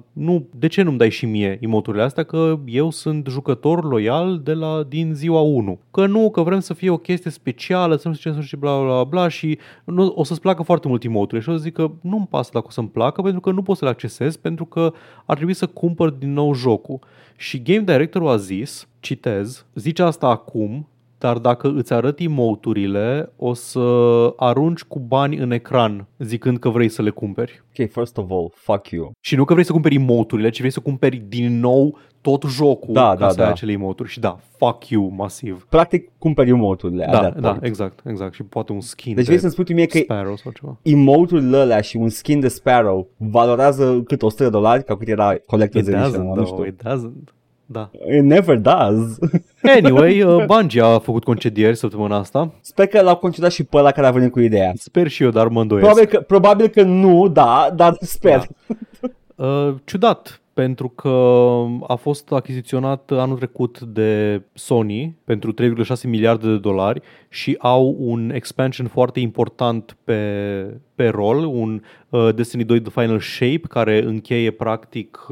de ce nu-mi dai și mie emote-urile astea, că eu sunt jucător loial din ziua 1. Că vrem să fie o chestie specială, să nu știu ce, bla bla bla, și nu, o să-ți placă foarte mult emote-urile. Și o să zic că nu-mi pasă dacă o să-mi placă, pentru că nu pot să le accesez, pentru că ar trebui să cumpăr din nou jocul. Și Game Director-ul a zis, citez, zice asta acum, dar dacă îți arăt emote-urile, o să arunci cu bani în ecran, zicând că vrei să le cumperi. Ok, first of all, fuck you. Și nu că vrei să cumperi emote-urile, ci vrei să cumperi din nou tot jocul să ai acele emote-uri. Și fuck you, masiv. Practic, cumperi emote-urile. Exact. Și poate un skin. Deci vrei să-mi spui tu mie că emote-urile alea și un skin de Sparrow valorează cât? $100? Ca cât era Collector's Edition? Nu știu. It doesn't. Da. It never does. Anyway, Bungie a făcut concedieri săptămâna asta. Sper că l-au concediat și pe ăla care a venit cu ideea. Sper și eu, dar mă îndoiesc. Probabil că nu, dar sper. Da. Ciudat, pentru că a fost achiziționat anul trecut de Sony pentru $3.6 miliarde și au un expansion foarte important pe rol, un Destiny 2 The Final Shape, care încheie practic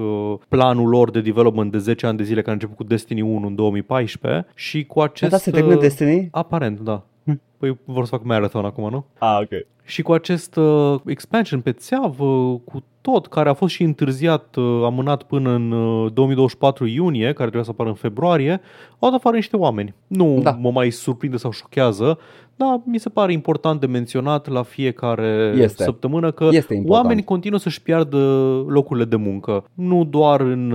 planul lor de development de 10 ani de zile, care a început cu Destiny 1 în 2014 și cu acest... Da, se termină Destiny? Aparent, da. Păi vor să fac marathon acum, nu? Ok. Și cu acest expansion pe țeavă, cu tot, care a fost și întârziat, amânat până în 2024 iunie, care trebuia să apară în februarie, au dat afară niște oameni. Mă mai surprinde sau șochează, dar mi se pare important de menționat la fiecare săptămână că oamenii continuă să-și piardă locurile de muncă. Nu doar în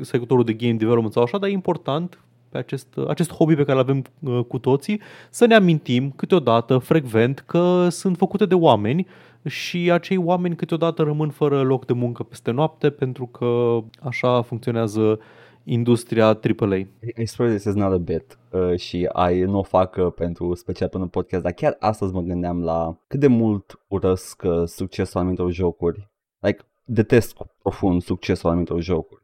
sectorul de game development sau așa, dar e important pe acest hobby pe care îl avem cu toții, să ne amintim câteodată, frecvent, că sunt făcute de oameni și acei oameni câteodată rămân fără loc de muncă peste noapte, pentru că așa funcționează industria AAA. I swear this is not a bit și nu o fac pentru special până în podcast, dar chiar astăzi mă gândeam la cât de mult urăsc succesul anumitor jocuri. Like, detest cu profund succesul anumitor jocuri.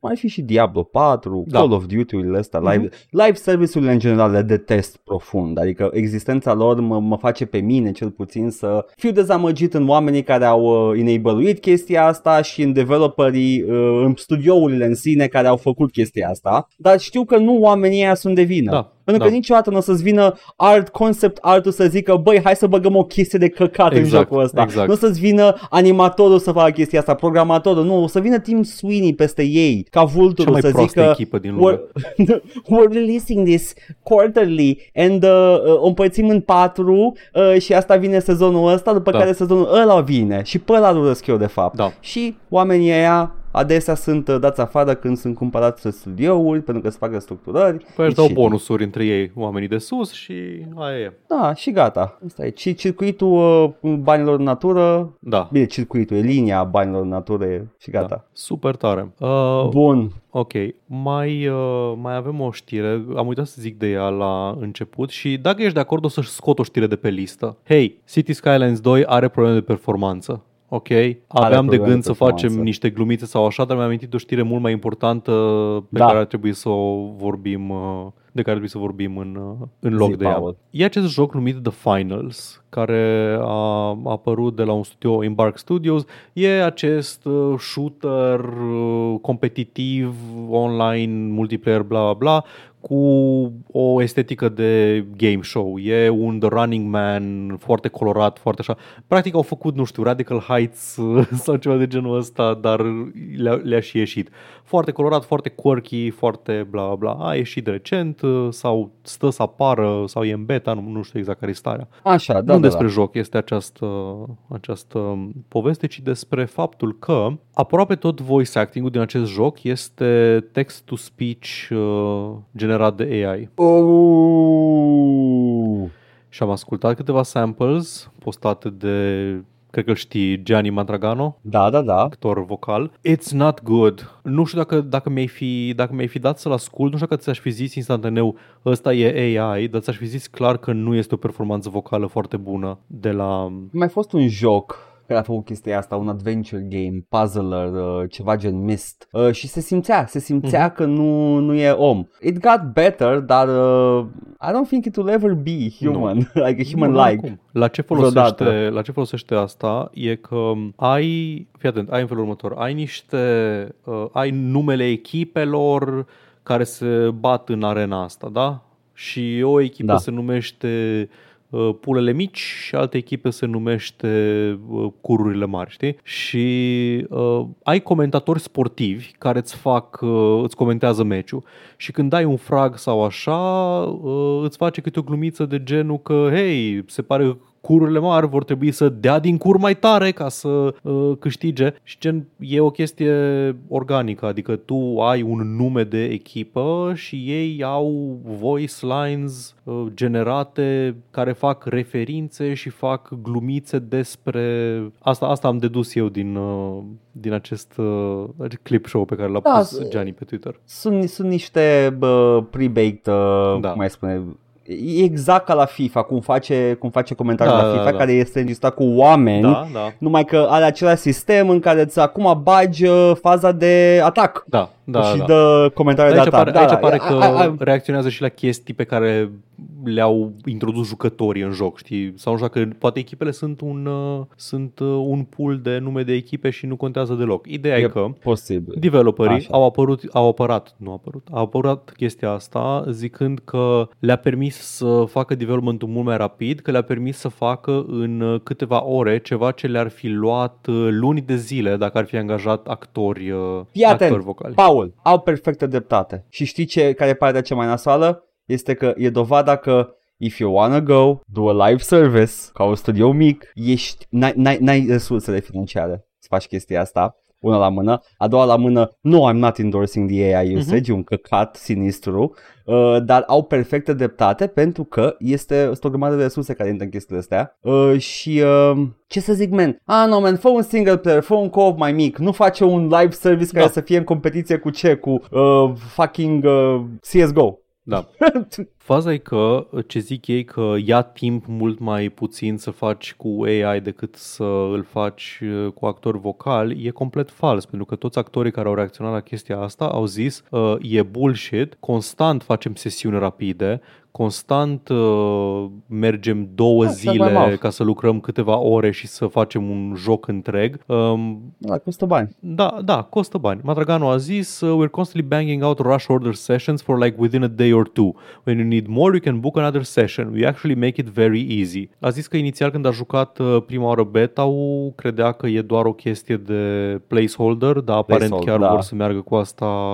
Mai fi și Diablo 4, Call of Duty-urile astea, live service-urile în general le detest profund. Adică existența lor mă face pe mine cel puțin să fiu dezamăgit în oamenii care au enable-uit chestia asta și în developerii, în studiourile în sine care au făcut chestia asta. Dar știu că nu oamenii aia sunt de vină. Pentru că niciodată nu o să-ți vină concept art-ul să zică băi, hai să băgăm o chestie de căcat în jocul ăsta. Nu o să-ți vină animatorul să facă chestia asta, programatorul. Nu, o să vină Tim Sweeney peste ei, ca vulturul să zică we're releasing this quarterly and o împărțim în 4 și asta vine sezonul ăsta, după care sezonul ăla vine și pe ăla rulesc eu de fapt. Și oamenii aia adesea sunt dați afară când sunt cumpărați studiouri pentru că se fac restructurări. Păi își dau bonusuri între ei, oamenii de sus, și aia e. Da, și gata. Asta e. Și circuitul banilor în natură. Bine, circuitul e linia banilor în natură și gata. Super tare. Bun. Ok, mai avem o știre, am uitat să zic de ea la început și dacă ești de acord o să-și scot o știre de pe listă. Hey, Cities Skylines 2 are probleme de performanță. Ok, aveam de gând să facem niște glumițe sau așa, dar mi-am amintit o știre mult mai importantă pe care ar trebui să o vorbim, de care ar trebui să vorbim în loc de ea. E acest joc numit The Finals, care a apărut de la un studio, Embark Studios. E acest shooter competitiv, online, multiplayer, bla bla bla, cu o estetică de game show. E un The Running Man foarte colorat, foarte așa. Practic au făcut, nu știu, Radical Heights sau ceva de genul ăsta, dar le-a și ieșit. Foarte colorat, foarte quirky, foarte bla bla. A ieșit recent sau stă să apară sau e în beta, nu știu exact care e starea. Așa, da. Nu despre joc este această poveste, ci despre faptul că aproape tot voice acting-ul din acest joc este text-to-speech generat de AI. Și am ascultat câteva samples postate de, cred că știi, Gianni Mandragano? Da. Actor vocal. It's not good. Nu știu dacă mi-ai fi dat să-l ascult, nu știu dacă ți-aș fi zis instantaneu ăsta e AI, dar ți-aș fi zis clar că nu este o performanță vocală foarte bună de la... Mai fost un joc care a făcut chestia asta, un adventure game, puzzler, ceva gen Myst, și se simțea că nu e om. It got better, dar I don't think it will ever be human, like a human-like. La ce folosește asta e că fii atent, ai în felul următor, ai numele echipelor care se bat în arena asta, da? Și o echipă se numește Pulele mici și alte echipe se numește Cururile mari, știi? Și ai comentatori sportivi care îți comentează meciul și când dai un frag sau așa, îți face câte o glumiță de genul că, hei, se pare că cururile mari vor trebui să dea din cur mai tare ca să câștige. Și e o chestie organică, adică tu ai un nume de echipă și ei au voice lines generate care fac referințe și fac glumițe despre... Asta am dedus eu din acest clip show pe care l-a pus Gianni pe Twitter. Sunt niște pre-baked, cum mai spune... E exact ca la FIFA, cum face comentariul la FIFA, care este înregistrat cu oameni, numai că are același sistem în care îți acum bagi faza de atac. Dă comentariul de atac. Aici pare că reacționează și la chestii pe care le-au introdus jucătorii în joc, știi? Sau așa că poate echipele sunt un pool de nume de echipe și nu contează deloc. Ideea e că posibil. Developerii au apărat chestia asta zicând că le-a permis să facă development-ul mult mai rapid, că le-a permis să facă în câteva ore ceva ce le-ar fi luat luni de zile dacă ar fi angajat actori vocali. Paul, au perfectă dreptate. Și știi care e partea cea mai nasoală? Este că e dovada că if you wanna go, do a live service, ca un studio mic, n-ai resursele financiare să faci chestia asta. Una la mână, a doua la mână, no, I'm not endorsing the AI usage, un căcat sinistru, dar au perfectă dreptate pentru că este o grămadă de resurse care intră în chestiile astea și... Ce să zic, man? Fă un single player, fă un co-op mai mic, nu face un live service care să fie în competiție cu CSGO. Da. Faza e că, ce zic ei, că ia timp mult mai puțin să faci cu AI decât să îl faci cu actori vocali, e complet fals, pentru că toți actorii care au reacționat la chestia asta au zis e bullshit, constant facem sesiuni rapide, constant mergem două zile ca să lucrăm câteva ore și să facem un joc întreg. Costă bani. Da, costă bani. Matraganu a zis we're constantly banging out rush order sessions for like within a day or two. When you need more, you can book another session. We actually make it very easy. A zis că inițial când a jucat prima oară beta-ul, credea că e doar o chestie de placeholder, dar aparent chiar vor să meargă cu asta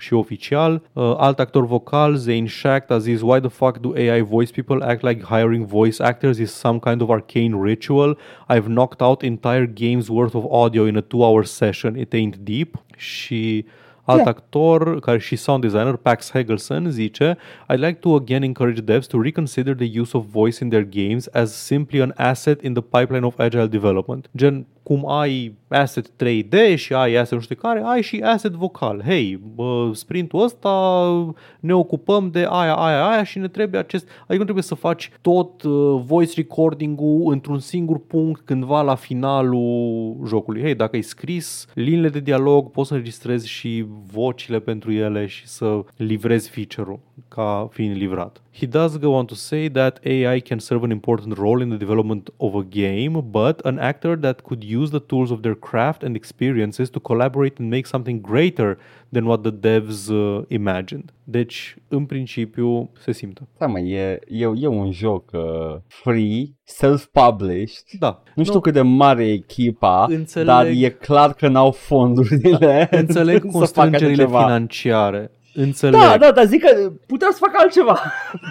și oficial. Alt actor vocal, Zayn Shacht, a zis why the fuck do AI voice people act like hiring voice actors is some kind of arcane ritual? I've knocked out entire game's worth of audio in a 2-hour session. It ain't deep. Și alt actor, care și sound designer, Pax Hegelson, zice I'd like to again encourage devs to reconsider the use of voice in their games as simply an asset in the pipeline of agile development. Gen, cum ai asset 3D și ai asset nu știu care, ai și asset vocal. Hei, sprintul ăsta ne ocupăm de aia și ne trebuie acest... Adică nu trebuie să faci tot voice recording-ul într-un singur punct cândva la finalul jocului. Hei, dacă ai scris liniile de dialog, poți să înregistrezi și vocile pentru ele și să livrezi feature-ul ca fiind livrat. He does go on to say that AI can serve an important role in the development of a game, but an actor that could use the tools of their craft and experiences to collaborate and make something greater than what the devs imagined. Deci, în principiu, se simte. Da, mă, e un joc free, self-published. Da. Nu știu cât de mare e echipa, înțeleg, dar e clar că n-au fondurile. Înțeleg constrângerile financiare. Înțeleg. Da, dar zic că puteau să facă altceva.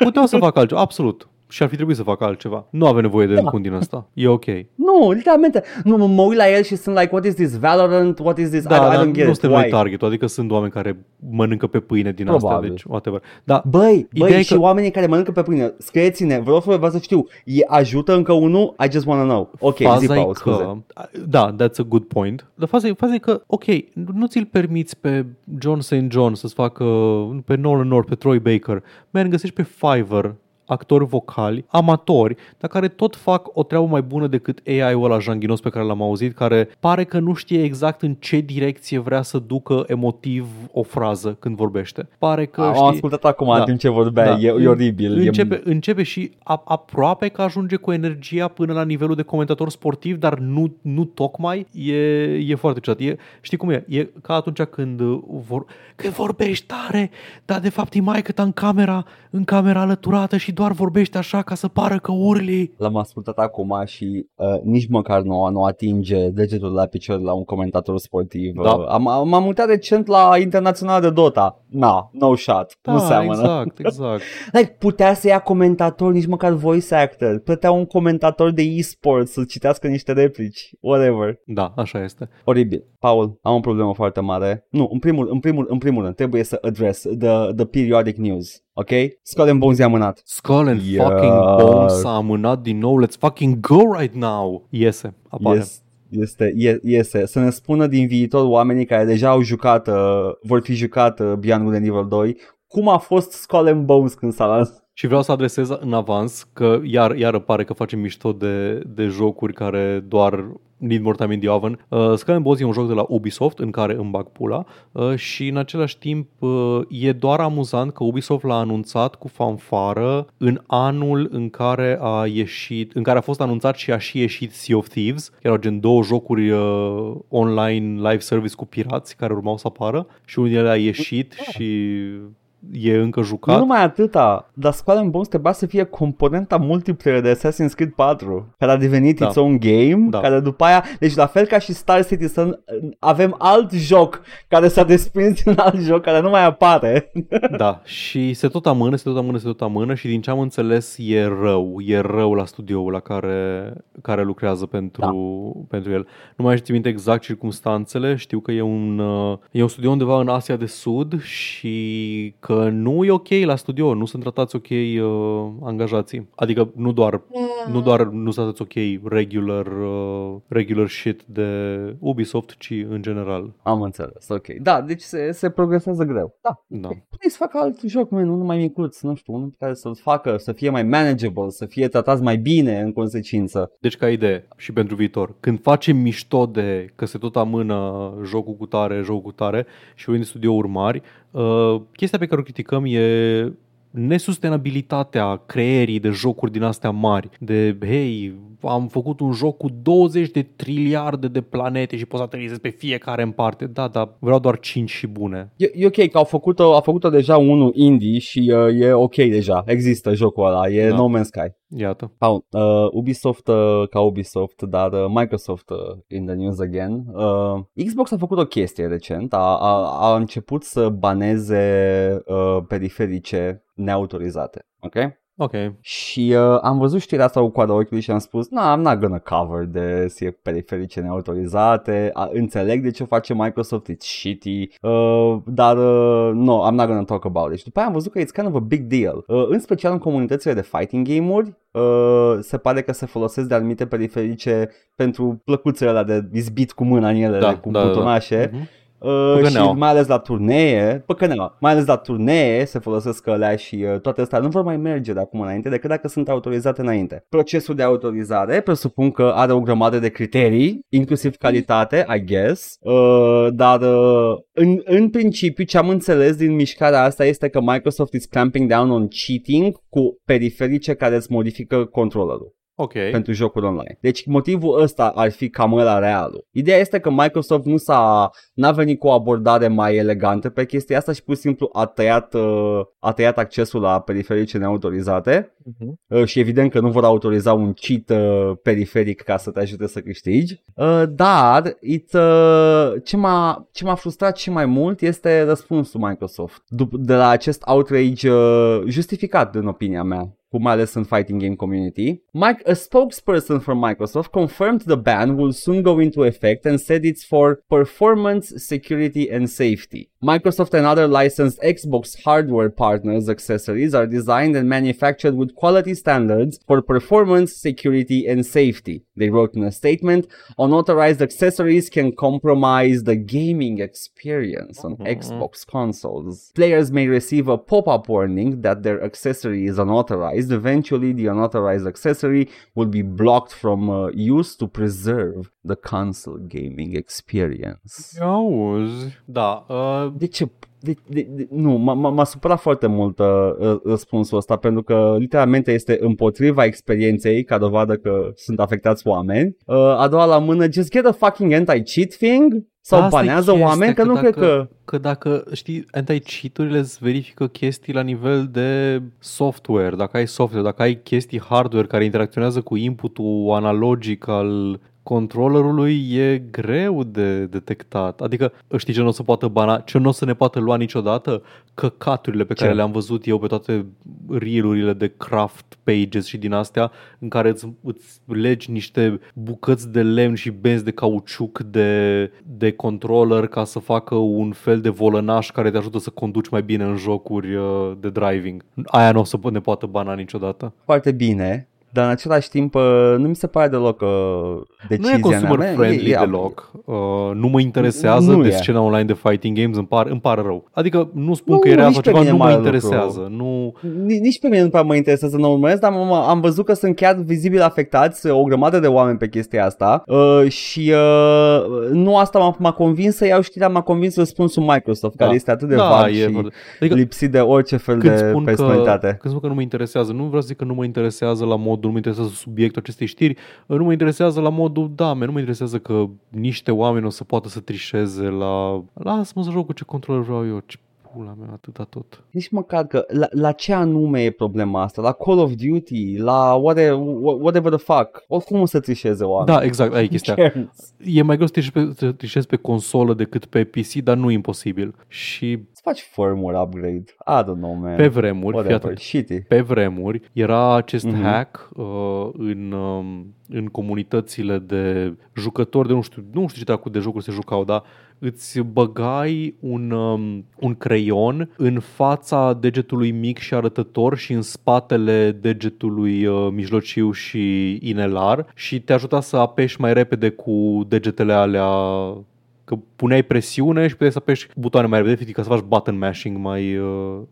Puteau să facă altceva, absolut. Și ar fi trebuit să facă altceva. Nu avem nevoie de un din asta. E ok. Nu, literalmente. Nu, mă uit la el și sunt like, what is this, Valorant? What is this? I don't get it. Nu suntem noi targetul. Adică sunt oameni care mănâncă pe pâine din asta. Deci, whatever. Da. Băi, și că... oamenii care mănâncă pe pâine, scrieți-ne, vreau să știu, ajută încă unul? I just wanna know. Ok, zipa, scuze. Da, that's a good point. Dar faza e că, ok, nu ți-l permiți pe John St. John să-ți facă, pe Nolan North, pe Troy Baker. Man, găsești pe Fiverr actori vocali, amatori, dar care tot fac o treabă mai bună decât AI-ul ăla janghinos pe care l-am auzit, care pare că nu știe exact în ce direcție vrea să ducă emotiv o frază când vorbește. Pare că am ascultat acum în timp ce vorbea, e oribil. Începe și aproape că ajunge cu energia până la nivelul de comentator sportiv, dar nu tocmai. E foarte ciudat. Știi cum e? E ca atunci când că vorbești tare, dar de fapt e maică ta în camera alăturată și doar vorbește așa ca să pară că urli. L-am ascultat acum și nici măcar nu atinge degetul la picior la un comentator sportiv. Da. M-am uitat recent la internațional de Dota. No shot. Da, nu seamănă. Exact. Like, putea să ia comentator, nici măcar voice actor. Plătea un comentator de e-sport să citească niște replici. Whatever. Da, așa este. Oribil. Paul, am o problemă foarte mare. Nu, în primul rând, trebuie să address the periodic news. Ok? Skull and Bones e amânat. Skull and fucking Bones s-a amânat din nou. Let's fucking go right now. Iese, apare. Este. Să ne spună din viitor oamenii care deja au jucat, vor fi jucat Beyond Good and Evil 2, cum a fost Skull and Bones când s-a lansat. Și vreau să adresez în avans că iar pare că facem mișto de jocuri care doar need more time in the oven. Skull & Bones e un joc de la Ubisoft în care îmi bag pula și în același timp e doar amuzant că Ubisoft l-a anunțat cu fanfară în anul în care a ieșit, în care a fost anunțat și a și ieșit Sea of Thieves, chiar au gen două jocuri online live service cu pirați care urmau să apară și unul din ele a ieșit și... e încă jucat. Nu numai atâta, dar Skull and Bones trebuia să fie componenta multiplayer de Assassin's Creed 4, care a devenit its own game, care după aia, deci la fel ca și Star Citizen, avem alt joc care s-a desprins din alt joc, care nu mai apare. Da, și se tot amână și din ce am înțeles e rău la studioul la care lucrează pentru el. Nu mai știu minte exact circumstanțele, știu că e un studio undeva în Asia de Sud și că nu e ok la studio, nu sunt tratați ok angajații. Adică nu doar Nu doar nu s-a dat ok regular shit de Ubisoft, ci în general. Am înțeles, ok. Da, deci se progresează greu. Da, da. Puteți să facă alt joc, man, unul mai micuț, nu știu, unul pe care să-l facă, să fie mai manageable, să fie tratați mai bine în consecință. Deci ca idee și pentru viitor, când facem mișto de că se tot amână jocul cu tare și unii studiouri mari, chestia pe care o criticăm e nesustenabilitatea creierii de jocuri din astea mari. De, hei, am făcut un joc cu 20 de triliarde de planete și pot să aterizez pe fiecare în parte. Da, dar vreau doar 5 și bune. E ok că a făcut-o deja unul indie și e ok deja. Există jocul ăla, e da. No Man's Sky. Iată. Ubisoft, dar Microsoft in the news again. Xbox a făcut o chestie recent. A început să baneze periferice neautorizate. Ok. Și am văzut știrea asta cu coada ochiului și am spus, I'm not gonna cover this, e periferice neautorizate, înțeleg de ce face Microsoft, it's shitty, dar no, I'm not gonna talk about it. Și după aia am văzut că it's kind of a big deal, în special în comunitățile de fighting game-uri. Se pare că se folosesc de anumite periferice pentru plăcuțele alea de izbit cu mâna în ele, cu butonașe. Da. Uh-huh. Și mai ales la turnee, se folosesc alea și toate astea nu vor mai merge de acum înainte decât dacă sunt autorizate înainte. Procesul de autorizare presupun că are o grămadă de criterii, inclusiv calitate, I guess, dar în principiu ce am înțeles din mișcarea asta este că Microsoft is clamping down on cheating cu periferice care îți modifică controllerul. Okay. Pentru jocuri online. Deci motivul ăsta ar fi cam ăla realul. Ideea este că Microsoft n-a venit cu o abordare mai elegantă pe chestia asta și pur și simplu a tăiat accesul la periferice neautorizate. Uh-huh. Și evident că nu vor autoriza un cheat periferic ca să te ajute să câștigi. Dar ce m-a frustrat și mai mult este răspunsul Microsoft de la acest outrage justificat, în opinia mea, cu mai ales în fighting game community. A spokesperson from Microsoft confirmed the ban will soon go into effect and said it's for performance, security and safety. Microsoft and other licensed Xbox hardware partners' accessories are designed and manufactured with quality standards for performance, security and safety. They wrote in a statement, unauthorized accessories can compromise the gaming experience on Xbox consoles. Players may receive a pop-up warning that their accessory is unauthorized. Eventually, the unauthorized accessory will be blocked from use to preserve the console gaming experience. Auzi. Da. Nu, m-a supărat foarte mult răspunsul ăsta, pentru că literalmente este împotriva experienței, ca dovadă că sunt afectați oameni. A doua la mână, just get a fucking anti-cheat thing. Sau banează oameni că nu cred că dacă, știi, anti-cheat-urile îți verifică chestii la nivel de software. Dacă ai software, dacă ai chestii hardware care interacționează cu input-ul analogic al controllerului, e greu de detectat. Adică, știi ce nu o să poată bana, ce nu o să ne poată lua niciodată? Căcaturile pe care le-am văzut eu pe toate reel-urile de craft pages și din astea, în care îți legi niște bucăți de lemn și benzi de cauciuc de controller ca să facă un fel de volănaș care te ajută să conduci mai bine în jocuri de driving. Aia nu o să ne poată bana niciodată. Foarte bine. Dar în același timp nu mi se pare deloc decizia. Nu e consumer friendly deloc. Nu mă interesează de scena online de fighting games, îmi pare rău. Adică nu spun că e rea sau ceva, nu mă interesează. Nici pe mine nu prea mă interesează, nu urmăresc, dar am văzut că sunt chiar vizibil afectați o grămadă de oameni pe chestia asta și nu asta m-a convins să iau știrea, m-a convins răspunsul Microsoft, care este atât de vag și lipsit de orice fel de personalitate. Când spun că nu mă interesează, nu vreau să zic că nu mă interesează la modul, nu mă interesează subiectul acestei știri, nu mă interesează la modul, nu mă interesează că niște oameni o să poată să trișeze la lasă-mă să joc cu ce controller vreau eu, ce pula mea, atâta tot. Nici măcar că la ce anume e problema asta, la Call of Duty, la whatever the fuck, oricum o să trișeze oameni. Da, exact, aia e chestia. E mai greu să trișezi pe consolă decât pe PC, dar nu imposibil. Și faci firmware upgrade, I don't know, man. Pe vremuri, pe vremuri era acest hack în comunitățile de jucători de nu știu ce dracu de jocuri se jucau, îți băgai un creion în fața degetului mic și arătător și în spatele degetului mijlociu și inelar și te ajuta să apeși mai repede cu degetele alea, că puneai presiune și puteai să apeși butoane mai repede, efectiv, ca să faci button mashing mai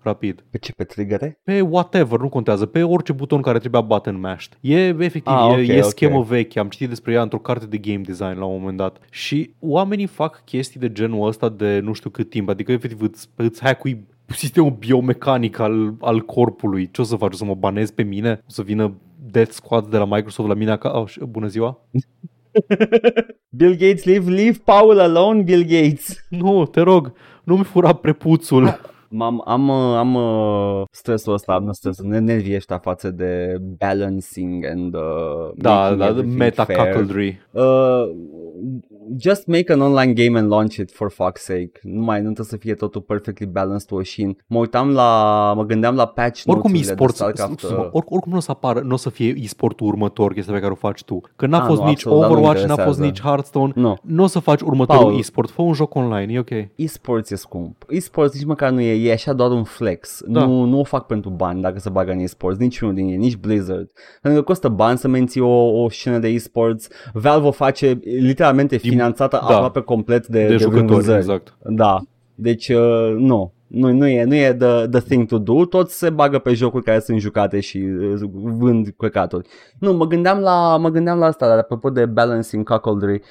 rapid. Pe ce? Pe trigger? Pe whatever, nu contează, pe orice buton care trebuia button mashed. E efectiv, okay, schemă veche, am citit despre ea într-o carte de game design la un moment dat și oamenii fac chestii de genul ăsta de nu știu cât timp, adică efectiv îți hack-ui sistemul biomecanic al corpului. Ce o să faci? O să mă banez pe mine? O să vină Death Squad de la Microsoft la mine acasă? Oh, bună ziua! Bill Gates, leave Paul alone, Bill Gates. Nu, te rog, nu-mi fura prepuțul. Am stresul ăsta, am stresul, nervii ăștia față de balancing and da, meta-cuckoldry. Just make an online game and launch it, for fuck's sake. Nu trebuie să fie totul perfectly balanced ocean. Mă gândeam la patch notes-urile de Starcraft. Oricum nu o să apară, nu o să fie e-sportul următor, chestia pe care o faci tu. Că n-a fost nici Overwatch, n-a fost nici Hearthstone. Nu o să faci următorul e-sport. Fă un joc online, e ok. E-sports e scump. E-sports nici măcar nu e așa, doar un flex. Da. Nu o fac pentru bani dacă se bagă în e-sports. Niciunul din ei, nici Blizzard. Pentru că costă bani să menții o scenă de e-sports. Valve o face literalmente finanțată aproape complet de jucători, exact. Da. Deci nu e the thing to do. Toți se bagă pe jocuri care sunt jucate și vând căcaturi. Nu, mă gândeam la asta, dar apropo de balancing cuckoldry,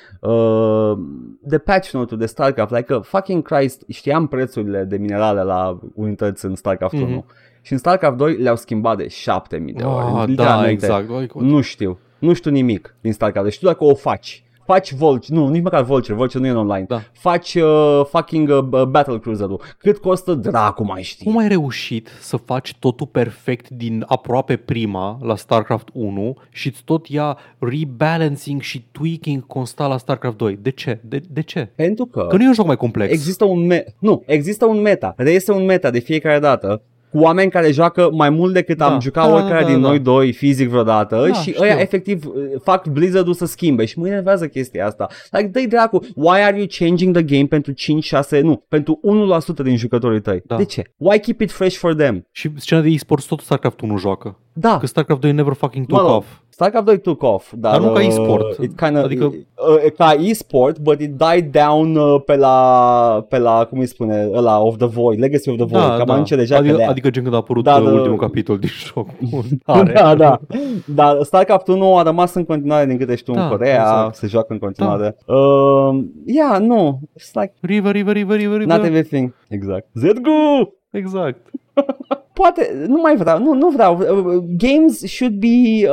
de patch note-ul de StarCraft, like fucking Christ, știam prețurile de minerale la unități în StarCraft 1. Și în StarCraft 2 le-au schimbat de 7000 de ori. Da, exact. Nu știu nimic din StarCraft. Știu dacă o faci Vulture, nu, nici măcar Vulture nu e online. Da. Faci Battlecruiser-ul. Cât costă dracu, mai știi? Cum ai reușit să faci totul perfect din aproape prima la StarCraft 1 și tot ia rebalancing și tweaking constant la StarCraft 2? De ce? De ce? Pentru că nu e un joc mai complex. Există un meta. Reiese un meta de fiecare dată. Cu oameni care joacă mai mult decât am jucat oricare din noi doi fizic vreodată și ăia efectiv fac Blizzard-ul să schimbe și mă enervează chestia asta. Like, dă-i dracu, why are you changing the game pentru 5-6, nu, pentru 1% din jucătorii tăi? Da. De ce? Why keep it fresh for them? Și scena de e-sports tot StarCraft 1 joacă. Da. Că StarCraft 2 never fucking took off. StarCraft 2 took off, dar nu ca e-sport. Ca e-sport, but it died down pe la cum îi spune, ăla of the void, Legacy of the Void, cam anice deja că adică gen când a apărut ultimul capitol din joc. Da. Dar StarCraft 1 a rămas în continuare, din câte știu, în Coreea, exact. Se joacă în continuare. Nu, it's like River. Not everything. Exact. Zedgu! Exact. Poate, nu vreau. Games should be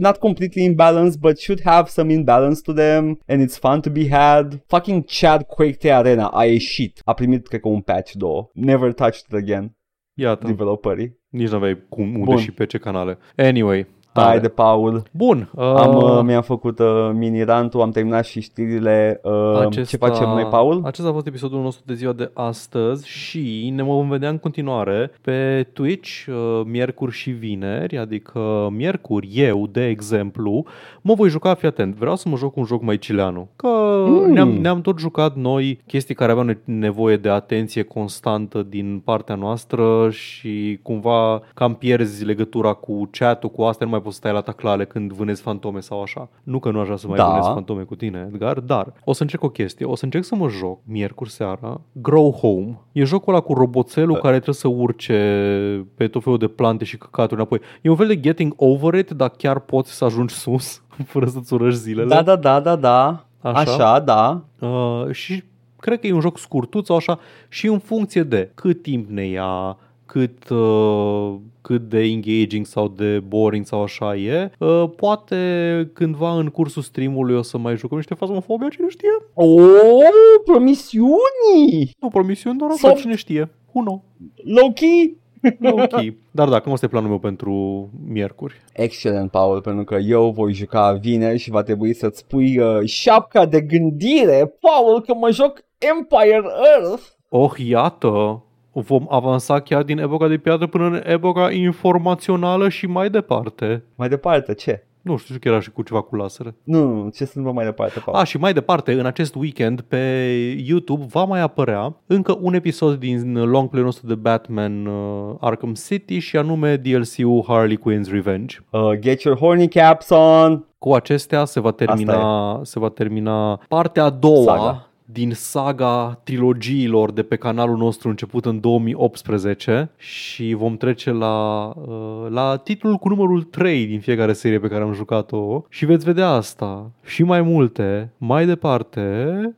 not completely imbalanced, but should have some imbalance to them, and it's fun to be had. Fucking Chad Quake 3 Arena a ieșit. A primit, cred că, un patch 2. Never touched it again. Iată. Developerii. Nici n-aveai cum unde și pe ce canale. Anyway. Hai de Paul. Bun. Mi-am făcut mini-rantul, am terminat și știrile. Ce facem noi, Paul? Acesta a fost episodul nostru de ziua de astăzi și ne vom vedea în continuare pe Twitch miercuri și vineri, adică miercuri eu, de exemplu, mă voi juca, fii atent, vreau să mă joc un joc mai chileanu, că ne-am tot jucat noi chestii care aveau nevoie de atenție constantă din partea noastră și cumva cam pierzi legătura cu chat-ul, cu astea, nu mai poți stai la taclale când vânezi fantome sau așa. Nu că nu aș vrea să mai vânezi fantome cu tine, Edgar, dar o să încerc o chestie. O să încerc să mă joc miercuri seara Grow Home. E jocul ăla cu roboțelul care trebuie să urce pe tot felul de plante și căcaturi înapoi. E un fel de Getting Over It, dar chiar poți să ajungi sus fără să-ți urăști zilele. Da. Așa da. Și cred că e un joc scurtuț sau așa și în funcție de cât timp ne ia, cât de engaging sau de boring sau așa e. Poate cândva în cursul streamului o să mai jucăm niște Phasmophobia, cine știe? Promisiuni! Nu promisiuni, doar asta, cine știe. Uno. Low key. Dar da, cum este planul meu pentru miercuri? Excelent, Paul, pentru că eu voi juca vineri și va trebui să-ți pui șapca de gândire, Paul, că mă joc Empire Earth. Iată! Vom avansa chiar din epoca de piatră până în epoca informațională și mai departe. Mai departe ce? Nu știu că era și cu ceva cu laser. Nu, ce sunt mai departe? A, și mai departe, în acest weekend pe YouTube va mai apărea încă un episod din longplay-ul nostru de Batman Arkham City și anume DLC-ul Harley Quinn's Revenge. Get your horny caps on! Cu acestea se va termina partea a doua din saga trilogiilor de pe canalul nostru început în 2018 și vom trece la titlul cu numărul 3 din fiecare serie pe care am jucat-o și veți vedea asta și mai multe mai departe.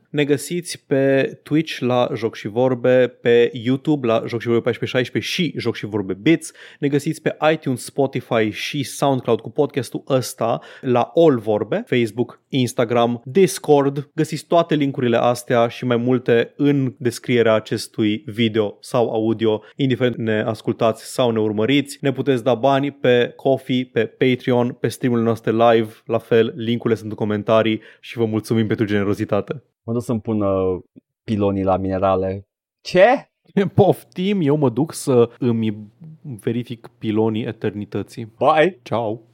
Ne găsiți pe Twitch la Joc și Vorbe, pe YouTube la Joc și Vorbe 1416 și Joc și Vorbe Bits. Ne găsiți pe iTunes, Spotify și SoundCloud cu podcastul ăsta la All Vorbe, Facebook, Instagram, Discord. Găsiți toate linkurile astea și mai multe în descrierea acestui video sau audio, indiferent ne ascultați sau ne urmăriți. Ne puteți da bani pe Ko-fi, pe Patreon, pe streamurile noastre live, la fel, linkurile sunt în comentarii și vă mulțumim pentru generozitate. Mă duc să-mi pun pilonii la minerale. Ce? Poftim, eu mă duc să îmi verific pilonii eternității. Bye! Ciao!